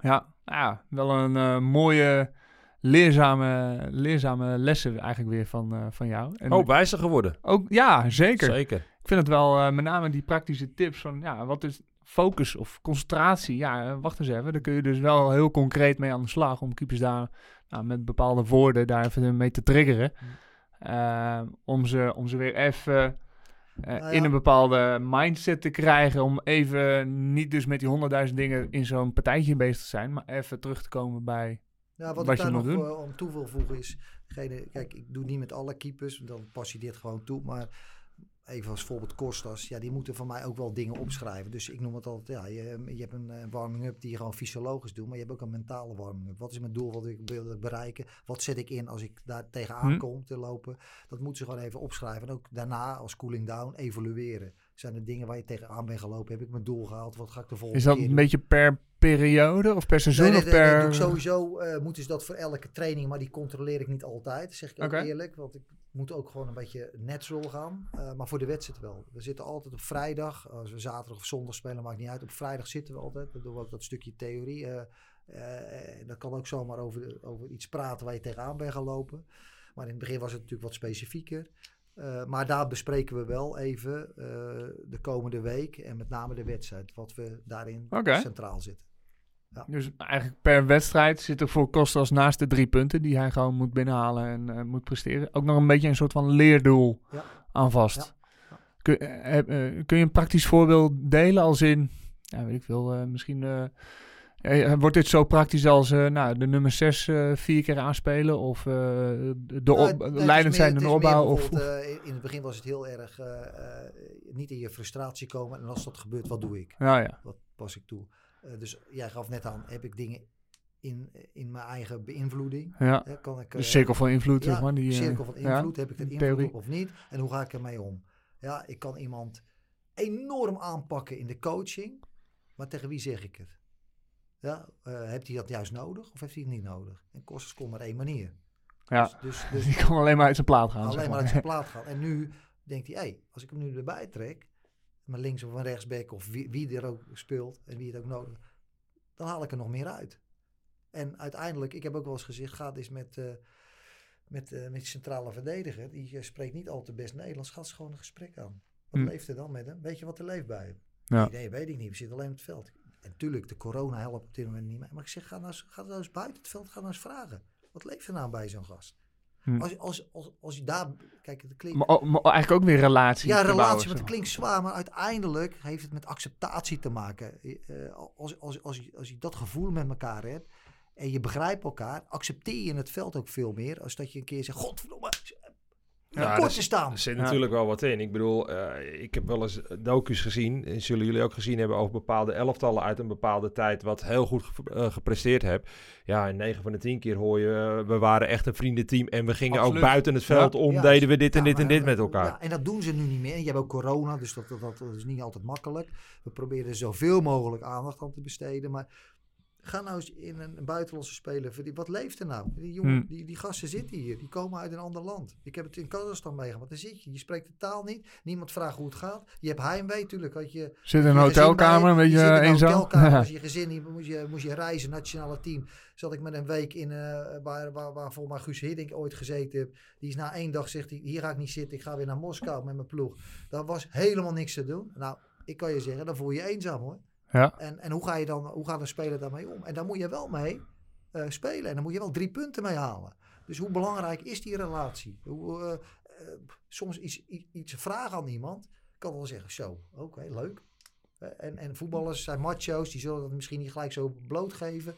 Ja, ja, wel een uh, mooie, leerzame, leerzame lessen eigenlijk weer van, uh, van jou. En oh, wijzer geworden. Ook, ja, zeker. zeker. Ik vind het wel, uh, met name die praktische tips van, ja, wat is... Focus of concentratie, ja, wacht eens even. Daar kun je dus wel heel concreet mee aan de slag om keepers daar nou, met bepaalde woorden daar even mee te triggeren. Uh, om, ze, om ze weer even uh, nou ja. in een bepaalde mindset te krijgen. Om even niet dus met die honderdduizend dingen in zo'n partijtje bezig te zijn, maar even terug te komen bij ja, wat, wat ik je daar nog doen. Om toe wil voegen is, degene, kijk, ik doe niet met alle keepers, dan pas je dit gewoon toe, maar... Even als voorbeeld Kostas, ja, die moeten van mij ook wel dingen opschrijven. Dus ik noem het altijd, ja, je, je hebt een uh, warming-up die je gewoon fysiologisch doet, maar je hebt ook een mentale warming-up. Wat is mijn doel, wat ik wil bereiken? Wat zet ik in als ik daar tegenaan hmm. kom te lopen? Dat moeten ze gewoon even opschrijven. En ook daarna als cooling down evalueren. Zijn er dingen waar je tegenaan bent gelopen? Heb ik mijn doel gehaald? Wat ga ik de volgende keer doen? Is dat een beetje per periode of per seizoen? Nee, nee, nee, per... nee, sowieso uh, moeten ze dat voor elke training, maar die controleer ik niet altijd. Dat zeg ik ook okay. eerlijk, want ik moet ook gewoon een beetje natural gaan. Uh, maar voor de wedstrijd wel. We zitten altijd op vrijdag, als we zaterdag of zondag spelen, maakt niet uit. Op vrijdag zitten we altijd, dan doen we ook dat stukje theorie. Uh, uh, en dat kan ook zomaar over, over iets praten waar je tegenaan bent gelopen. Maar in het begin was het natuurlijk wat specifieker. Uh, maar daar bespreken we wel even uh, de komende week en met name de wedstrijd, wat we daarin okay. centraal zitten. Ja. Dus eigenlijk per wedstrijd zit er voor Kostas naast de drie punten die hij gewoon moet binnenhalen en uh, moet presteren, ook nog een beetje een soort van leerdoel ja. aan vast. Ja. Ja. Kun, uh, uh, kun je een praktisch voorbeeld delen als in, ja, weet ik veel, uh, misschien... Uh, Wordt dit zo praktisch als uh, nou, de nummer zes uh, vier keer aanspelen of uh, de nou, nee, leidend zijn in de opbouw? Of, uh, in het begin was het heel erg uh, uh, niet in je frustratie komen. En als dat gebeurt, wat doe ik? Nou, ja. Wat pas ik toe? Uh, dus jij gaf net aan, heb ik dingen in, in mijn eigen beïnvloeding? Ja. Uh, kan ik, uh, de cirkel van invloed. Ja, zeg maar, die, de cirkel van invloed. Ja, heb ik er invloed op of niet? En hoe ga ik ermee om? Ja, ik kan iemand enorm aanpakken in de coaching. Maar tegen wie zeg ik het? Ja, uh, heeft hij dat juist nodig of heeft hij het niet nodig? En Kostas kon maar één manier. Ja, dus, dus, dus die kon alleen maar uit zijn plaat gaan. Alleen maar, maar uit zijn plaat gaan. En nu denkt hij, hé, hey, als ik hem nu erbij trek, mijn links of mijn rechtsback of wie, wie er ook speelt en wie het ook nodig heeft, dan haal ik er nog meer uit. En uiteindelijk, ik heb ook wel eens gezegd, gaat eens met, uh, met, uh, met centrale verdediger, die uh, spreekt niet al te best Nederlands, gaat ze gewoon een gesprek aan. Wat mm. leeft er dan met hem? Weet je wat er leeft bij hem? Ja. Nee, weet ik niet. We zitten alleen op het veld. En natuurlijk, de corona helpt op dit moment niet meer. Maar ik zeg, ga nou eens, ga nou eens buiten het veld, ga nou eens vragen. Wat leeft er nou bij zo'n gast? Hm. Als, als, als, als je daar... Kijk, het klinkt... Maar, maar eigenlijk ook weer relatie. Ja, relatie, bouwen, maar het klinkt zwaar. Maar uiteindelijk heeft het met acceptatie te maken. Uh, als, als, als, je, als je dat gevoel met elkaar hebt en je begrijpt elkaar, accepteer je het veld ook veel meer. Als dat je een keer zegt, godverdomme... Ja, kort te staan. Er zit ja. natuurlijk wel wat in. Ik bedoel, uh, ik heb wel eens docu's gezien, en zullen jullie ook gezien hebben, over bepaalde elftallen uit een bepaalde tijd, wat heel goed ge- uh, gepresteerd heb. Ja, in negen van de tien keer hoor je, uh, we waren echt een vriendenteam en we gingen Absoluut. ook buiten het veld ja. om, ja, deden we dit ja, en dit en dit uh, met elkaar. Ja, en dat doen ze nu niet meer. Je hebt ook corona, dus dat, dat, dat is niet altijd makkelijk. We proberen zoveel mogelijk aandacht aan te besteden, maar... Ga nou eens in een buitenlandse speler. Wat leeft er nou? Die, jongen, hmm. die, die gasten zitten hier. Die komen uit een ander land. Ik heb het in Kazachstan meegemaakt. Daar zit je. Je spreekt de taal niet. Niemand vraagt hoe het gaat. Je hebt heimwee natuurlijk. Had je, zit in een hotelkamer. Een beetje eenzaam. Je zit in een hotelkamer. Als je gezin hier moest je, moest je reizen. Nationale team. Zat ik met een week in. Uh, waar, waar, waar voor mij Guus Hiddink ooit gezeten heb. Die is na één dag zegt. Hier ga ik niet zitten. Ik ga weer naar Moskou met mijn ploeg. Daar was helemaal niks te doen. Nou, ik kan je zeggen. Dan voel je je eenzaam hoor. Ja. En, en hoe, ga je dan, hoe gaat een speler daarmee om? En daar moet je wel mee uh, spelen. En dan moet je wel drie punten mee halen. Dus hoe belangrijk is die relatie? Hoe, uh, uh, soms iets, iets vragen aan iemand. Kan wel zeggen, zo, oké, okay, leuk. Uh, en, en voetballers zijn macho's. Die zullen dat misschien niet gelijk zo blootgeven.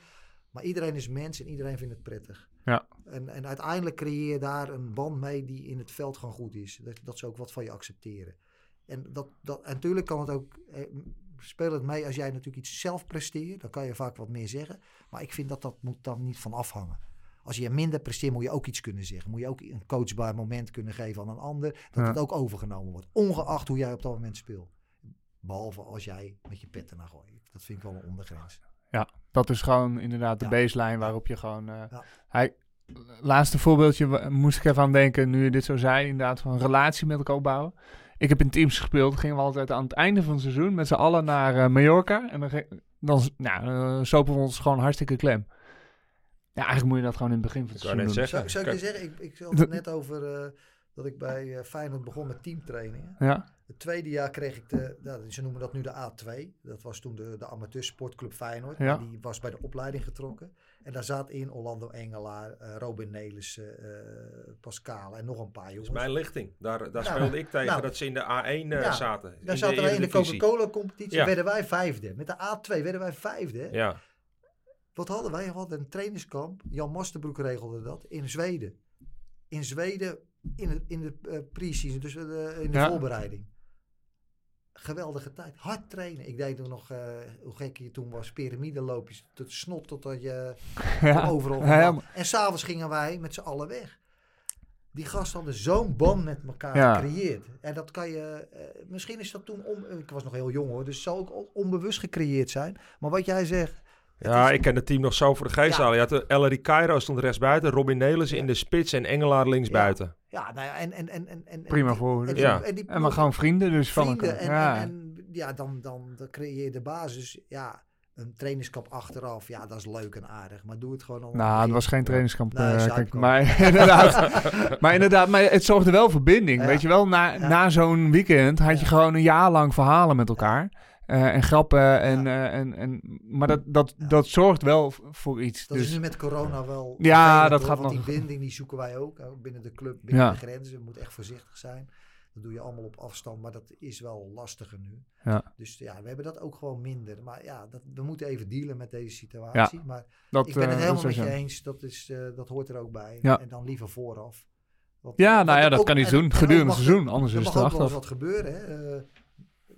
Maar iedereen is mens en iedereen vindt het prettig. Ja. En, en uiteindelijk creëer je daar een band mee die in het veld gewoon goed is. Dat, dat ze ook wat van je accepteren. En, dat, dat, en natuurlijk kan het ook... Eh, speel het mee als jij natuurlijk iets zelf presteert. Dan kan je vaak wat meer zeggen. Maar ik vind dat dat moet dan niet van afhangen. Als je minder presteert, moet je ook iets kunnen zeggen. Moet je ook een coachbaar moment kunnen geven aan een ander. Dat ja. het ook overgenomen wordt. Ongeacht hoe jij op dat moment speelt. Behalve als jij met je pet ernaar gooit. Dat vind ik wel een ondergrens. Ja, dat is gewoon inderdaad de ja. baseline waarop je gewoon... Uh, ja. hij, laatste voorbeeldje moest ik even aan denken. Nu je dit zo zei, inderdaad van een relatie met elkaar bouwen. Ik heb in teams gespeeld, gingen we altijd aan het einde van het seizoen met z'n allen naar uh, Mallorca. En dan, ge- dan nou, uh, sopen we ons gewoon hartstikke klem. Ja, eigenlijk moet je dat gewoon in het begin van het seizoen doen. Zeggen. Zou, zou ik je zeggen, ik, ik had het net over uh, dat ik bij uh, Feyenoord begon met teamtrainingen. Ja. Het tweede jaar kreeg ik de, nou, ze noemen dat nu de A twee. Dat was toen de, de amateur sportclub Feyenoord. Ja. Die was bij de opleiding getrokken. En daar zat in Orlando Engelaar, uh, Robin Nelis, uh, Pascal en nog een paar jongens. Dat is mijn lichting. Daar, daar nou, speelde ik tegen nou, dat ze in de A één uh, ja, zaten. Daar zaten wij in de Coca-Cola-competitie. Ja. Werden wij vijfde. Met de A twee werden wij vijfde. Ja. Wat hadden wij? We hadden een trainingskamp. Jan Masterbroek regelde dat. In Zweden. In Zweden in de, in de uh, pre-season. Dus uh, in de ja. voorbereiding. Geweldige tijd. Hard trainen. Ik deed toen nog, uh, hoe gek je toen was, piramideloopjes. Tot snot totdat je ja. overal ja, ja. En s'avonds gingen wij met z'n allen weg. Die gasten hadden zo'n band met elkaar ja. gecreëerd. En dat kan je... Uh, misschien is dat toen... On, ik was nog heel jong hoor, dus zal ook onbewust gecreëerd zijn. Maar wat jij zegt... Ja, is, ik ken het team nog zo voor de geest halen. Ja. Ellery Cairo stond rechtsbuiten, Robin Nelis ja. in de spits en Engelaar linksbuiten. Ja. Ja, nou ja, en... en, en, en prima voor. En, die, ja. en, die, en we gaan vrienden dus vrienden van elkaar. En, ja, en, en, ja dan, dan, dan creëer je de basis. Ja, een trainingskamp achteraf, ja, dat is leuk en aardig. Maar doe het gewoon al. Nou, het was geen trainingskamp. Nee, uh, kijk, maar, inderdaad, maar inderdaad, maar het zorgde wel verbinding. Ja. Weet je wel, na, ja. na zo'n weekend had je ja. gewoon een jaar lang verhalen met elkaar. Ja. Uh, en grappen. En, ja. uh, en, en, maar dat, dat, ja. dat zorgt wel voor iets. Dat dus. Is nu met corona wel... Ja, dat door, gaat nog. Die binding die zoeken wij ook. Binnen de club, binnen ja. de grenzen. Je moet echt voorzichtig zijn. Dat doe je allemaal op afstand. Maar dat is wel lastiger nu. Ja. Dus ja, we hebben dat ook gewoon minder. Maar ja, dat, we moeten even dealen met deze situatie. Ja. Maar dat, ik ben het helemaal uh, met je eens. Dat, is, uh, dat hoort er ook bij. Ja. En dan liever vooraf. Want, ja, nou ja, dat ook, kan niet doen. Gedurende het seizoen. Anders is het achteraf. Er mag ook wel eens wat gebeuren, hè. Uh,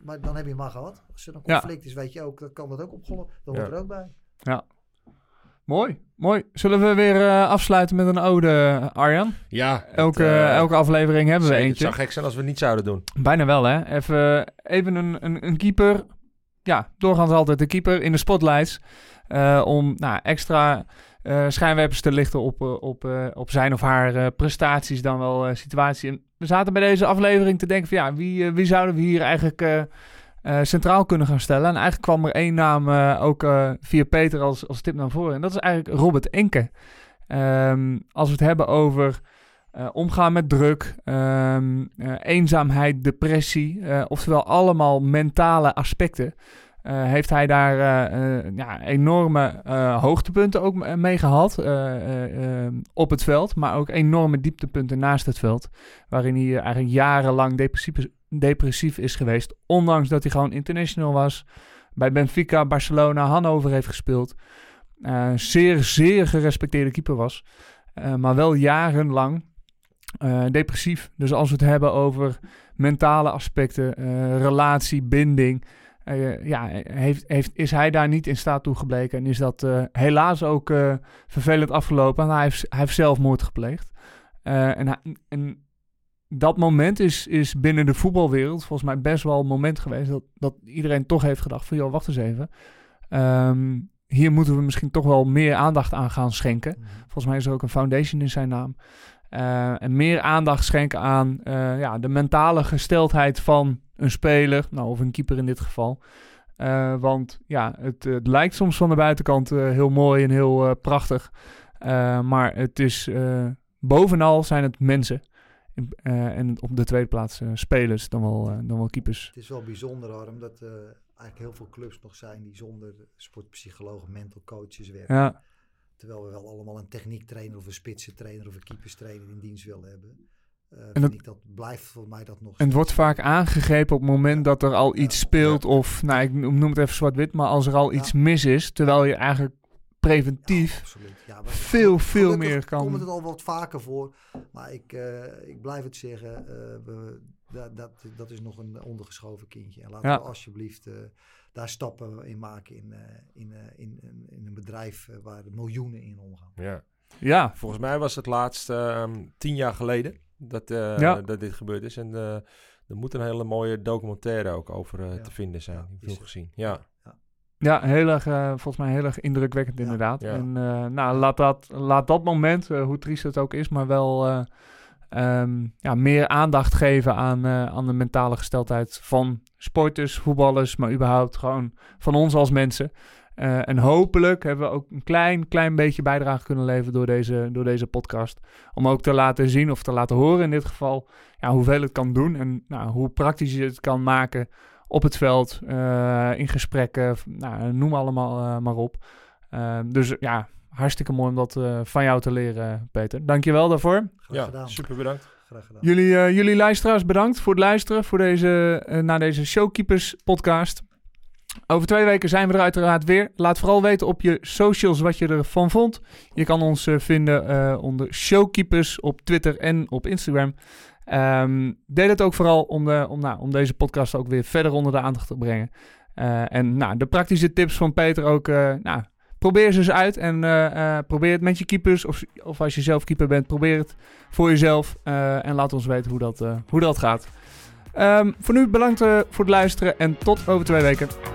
Maar dan heb je maar gehad. Als er een conflict ja. is, weet je ook, dan kan dat ook opgelopen. Dat hoort ja. er ook bij. Ja. Mooi, mooi. Zullen we weer uh, afsluiten met een ode, Arjan? Ja. Elke, het, uh, elke aflevering hebben we eentje. Het zou gek zijn als we het niet zouden doen. Bijna wel, hè? Even, even een, een, een keeper. Ja, doorgaans altijd de keeper in de spotlights. Uh, om nou, extra uh, schijnwerpers te lichten op, uh, op, uh, op zijn of haar uh, prestaties, dan wel uh, situatie. En we zaten bij deze aflevering te denken van ja, wie, uh, wie zouden we hier eigenlijk uh, uh, centraal kunnen gaan stellen? En eigenlijk kwam er één naam uh, ook uh, via Peter als, als tip naar voren. En dat is eigenlijk Robert Enke. Um, als we het hebben over uh, omgaan met druk, um, uh, eenzaamheid, depressie, uh, oftewel allemaal mentale aspecten. Uh, heeft hij daar uh, uh, ja, enorme uh, hoogtepunten ook mee gehad uh, uh, uh, op het veld. Maar ook enorme dieptepunten naast het veld. Waarin hij uh, eigenlijk jarenlang depressief, depressief is geweest. Ondanks dat hij gewoon international was. Bij Benfica, Barcelona, Hannover heeft gespeeld. Uh, zeer, zeer gerespecteerde keeper was. Uh, maar wel jarenlang uh, depressief. Dus als we het hebben over mentale aspecten, uh, relatie, binding... Uh, ja, heeft, heeft, is hij daar niet in staat toe gebleken en is dat uh, helaas ook uh, vervelend afgelopen. Hij heeft, hij heeft zelfmoord gepleegd. Uh, en, hij, en dat moment is, is binnen de voetbalwereld volgens mij best wel een moment geweest dat, dat iedereen toch heeft gedacht van joh, wacht eens even. Um, hier moeten we misschien toch wel meer aandacht aan gaan schenken. Mm. Volgens mij is er ook een foundation in zijn naam. Uh, en meer aandacht schenken aan uh, ja, de mentale gesteldheid van een speler, nou, of een keeper in dit geval. Uh, want ja, het, het lijkt soms van de buitenkant uh, heel mooi en heel uh, prachtig. Uh, maar het is, uh, bovenal zijn het mensen. Uh, en op de tweede plaats uh, spelers, dan wel, uh, dan wel keepers. Het is wel bijzonder, Harm, dat uh, eigenlijk heel veel clubs nog zijn die zonder sportpsychologen, mental coaches werken. Ja. Terwijl we wel allemaal een techniektrainer of een spitsentrainer of een keeperstrainer in dienst willen hebben. Uh, en dat, ik dat blijft voor mij dat nog. En het steeds. Wordt vaak aangegrepen op het moment ja. dat er al ja. iets speelt ja. of, nou, ik noem het even zwart-wit, maar als er al ja. iets mis is, terwijl je eigenlijk preventief ja, ja, maar veel, veel meer kan. Komt het al wat vaker voor, maar ik, uh, ik blijf het zeggen, uh, we, dat, dat, dat is nog een ondergeschoven kindje. En laten ja. we alsjeblieft uh, daar stappen in maken in, uh, in, uh, in, in, in een bedrijf uh, waar miljoenen in omgaan. Ja. ja, volgens mij was het laatst uh, tien jaar geleden. Dat, uh, ja. dat dit gebeurd is. En uh, er moet een hele mooie documentaire ook over uh, ja. te vinden zijn. Ja, veel gezien. Ja, ja. ja heel erg, uh, volgens mij heel erg indrukwekkend ja. inderdaad. Ja. En uh, nou, laat dat, laat dat moment, uh, hoe triest het ook is, maar wel uh, um, ja, meer aandacht geven aan, uh, aan de mentale gesteldheid van sporters, voetballers, maar überhaupt gewoon van ons als mensen. Uh, en hopelijk hebben we ook een klein, klein beetje bijdrage kunnen leveren door deze, door deze podcast. Om ook te laten zien of te laten horen in dit geval ja, hoeveel het kan doen. En nou, hoe praktisch je het kan maken op het veld, uh, in gesprekken, nou, noem allemaal uh, maar op. Uh, dus ja, hartstikke mooi om dat uh, van jou te leren, Peter. Dank je wel daarvoor. Graag gedaan. Ja, super bedankt. Graag gedaan. Jullie, uh, jullie luisteraars, bedankt voor het luisteren voor deze, uh, naar deze Showkeepers podcast. Over twee weken zijn we er uiteraard weer. Laat vooral weten op je socials wat je ervan vond. Je kan ons uh, vinden uh, onder Showkeepers op Twitter en op Instagram. Um, deel het ook vooral om, de, om, nou, om deze podcast ook weer verder onder de aandacht te brengen. Uh, en nou, de praktische tips van Peter ook. Uh, nou, probeer ze eens uit en uh, uh, probeer het met je keepers. Of, of als je zelf keeper bent, probeer het voor jezelf. Uh, en laat ons weten hoe dat, uh, hoe dat gaat. Um, voor nu bedankt uh, voor het luisteren en tot over twee weken.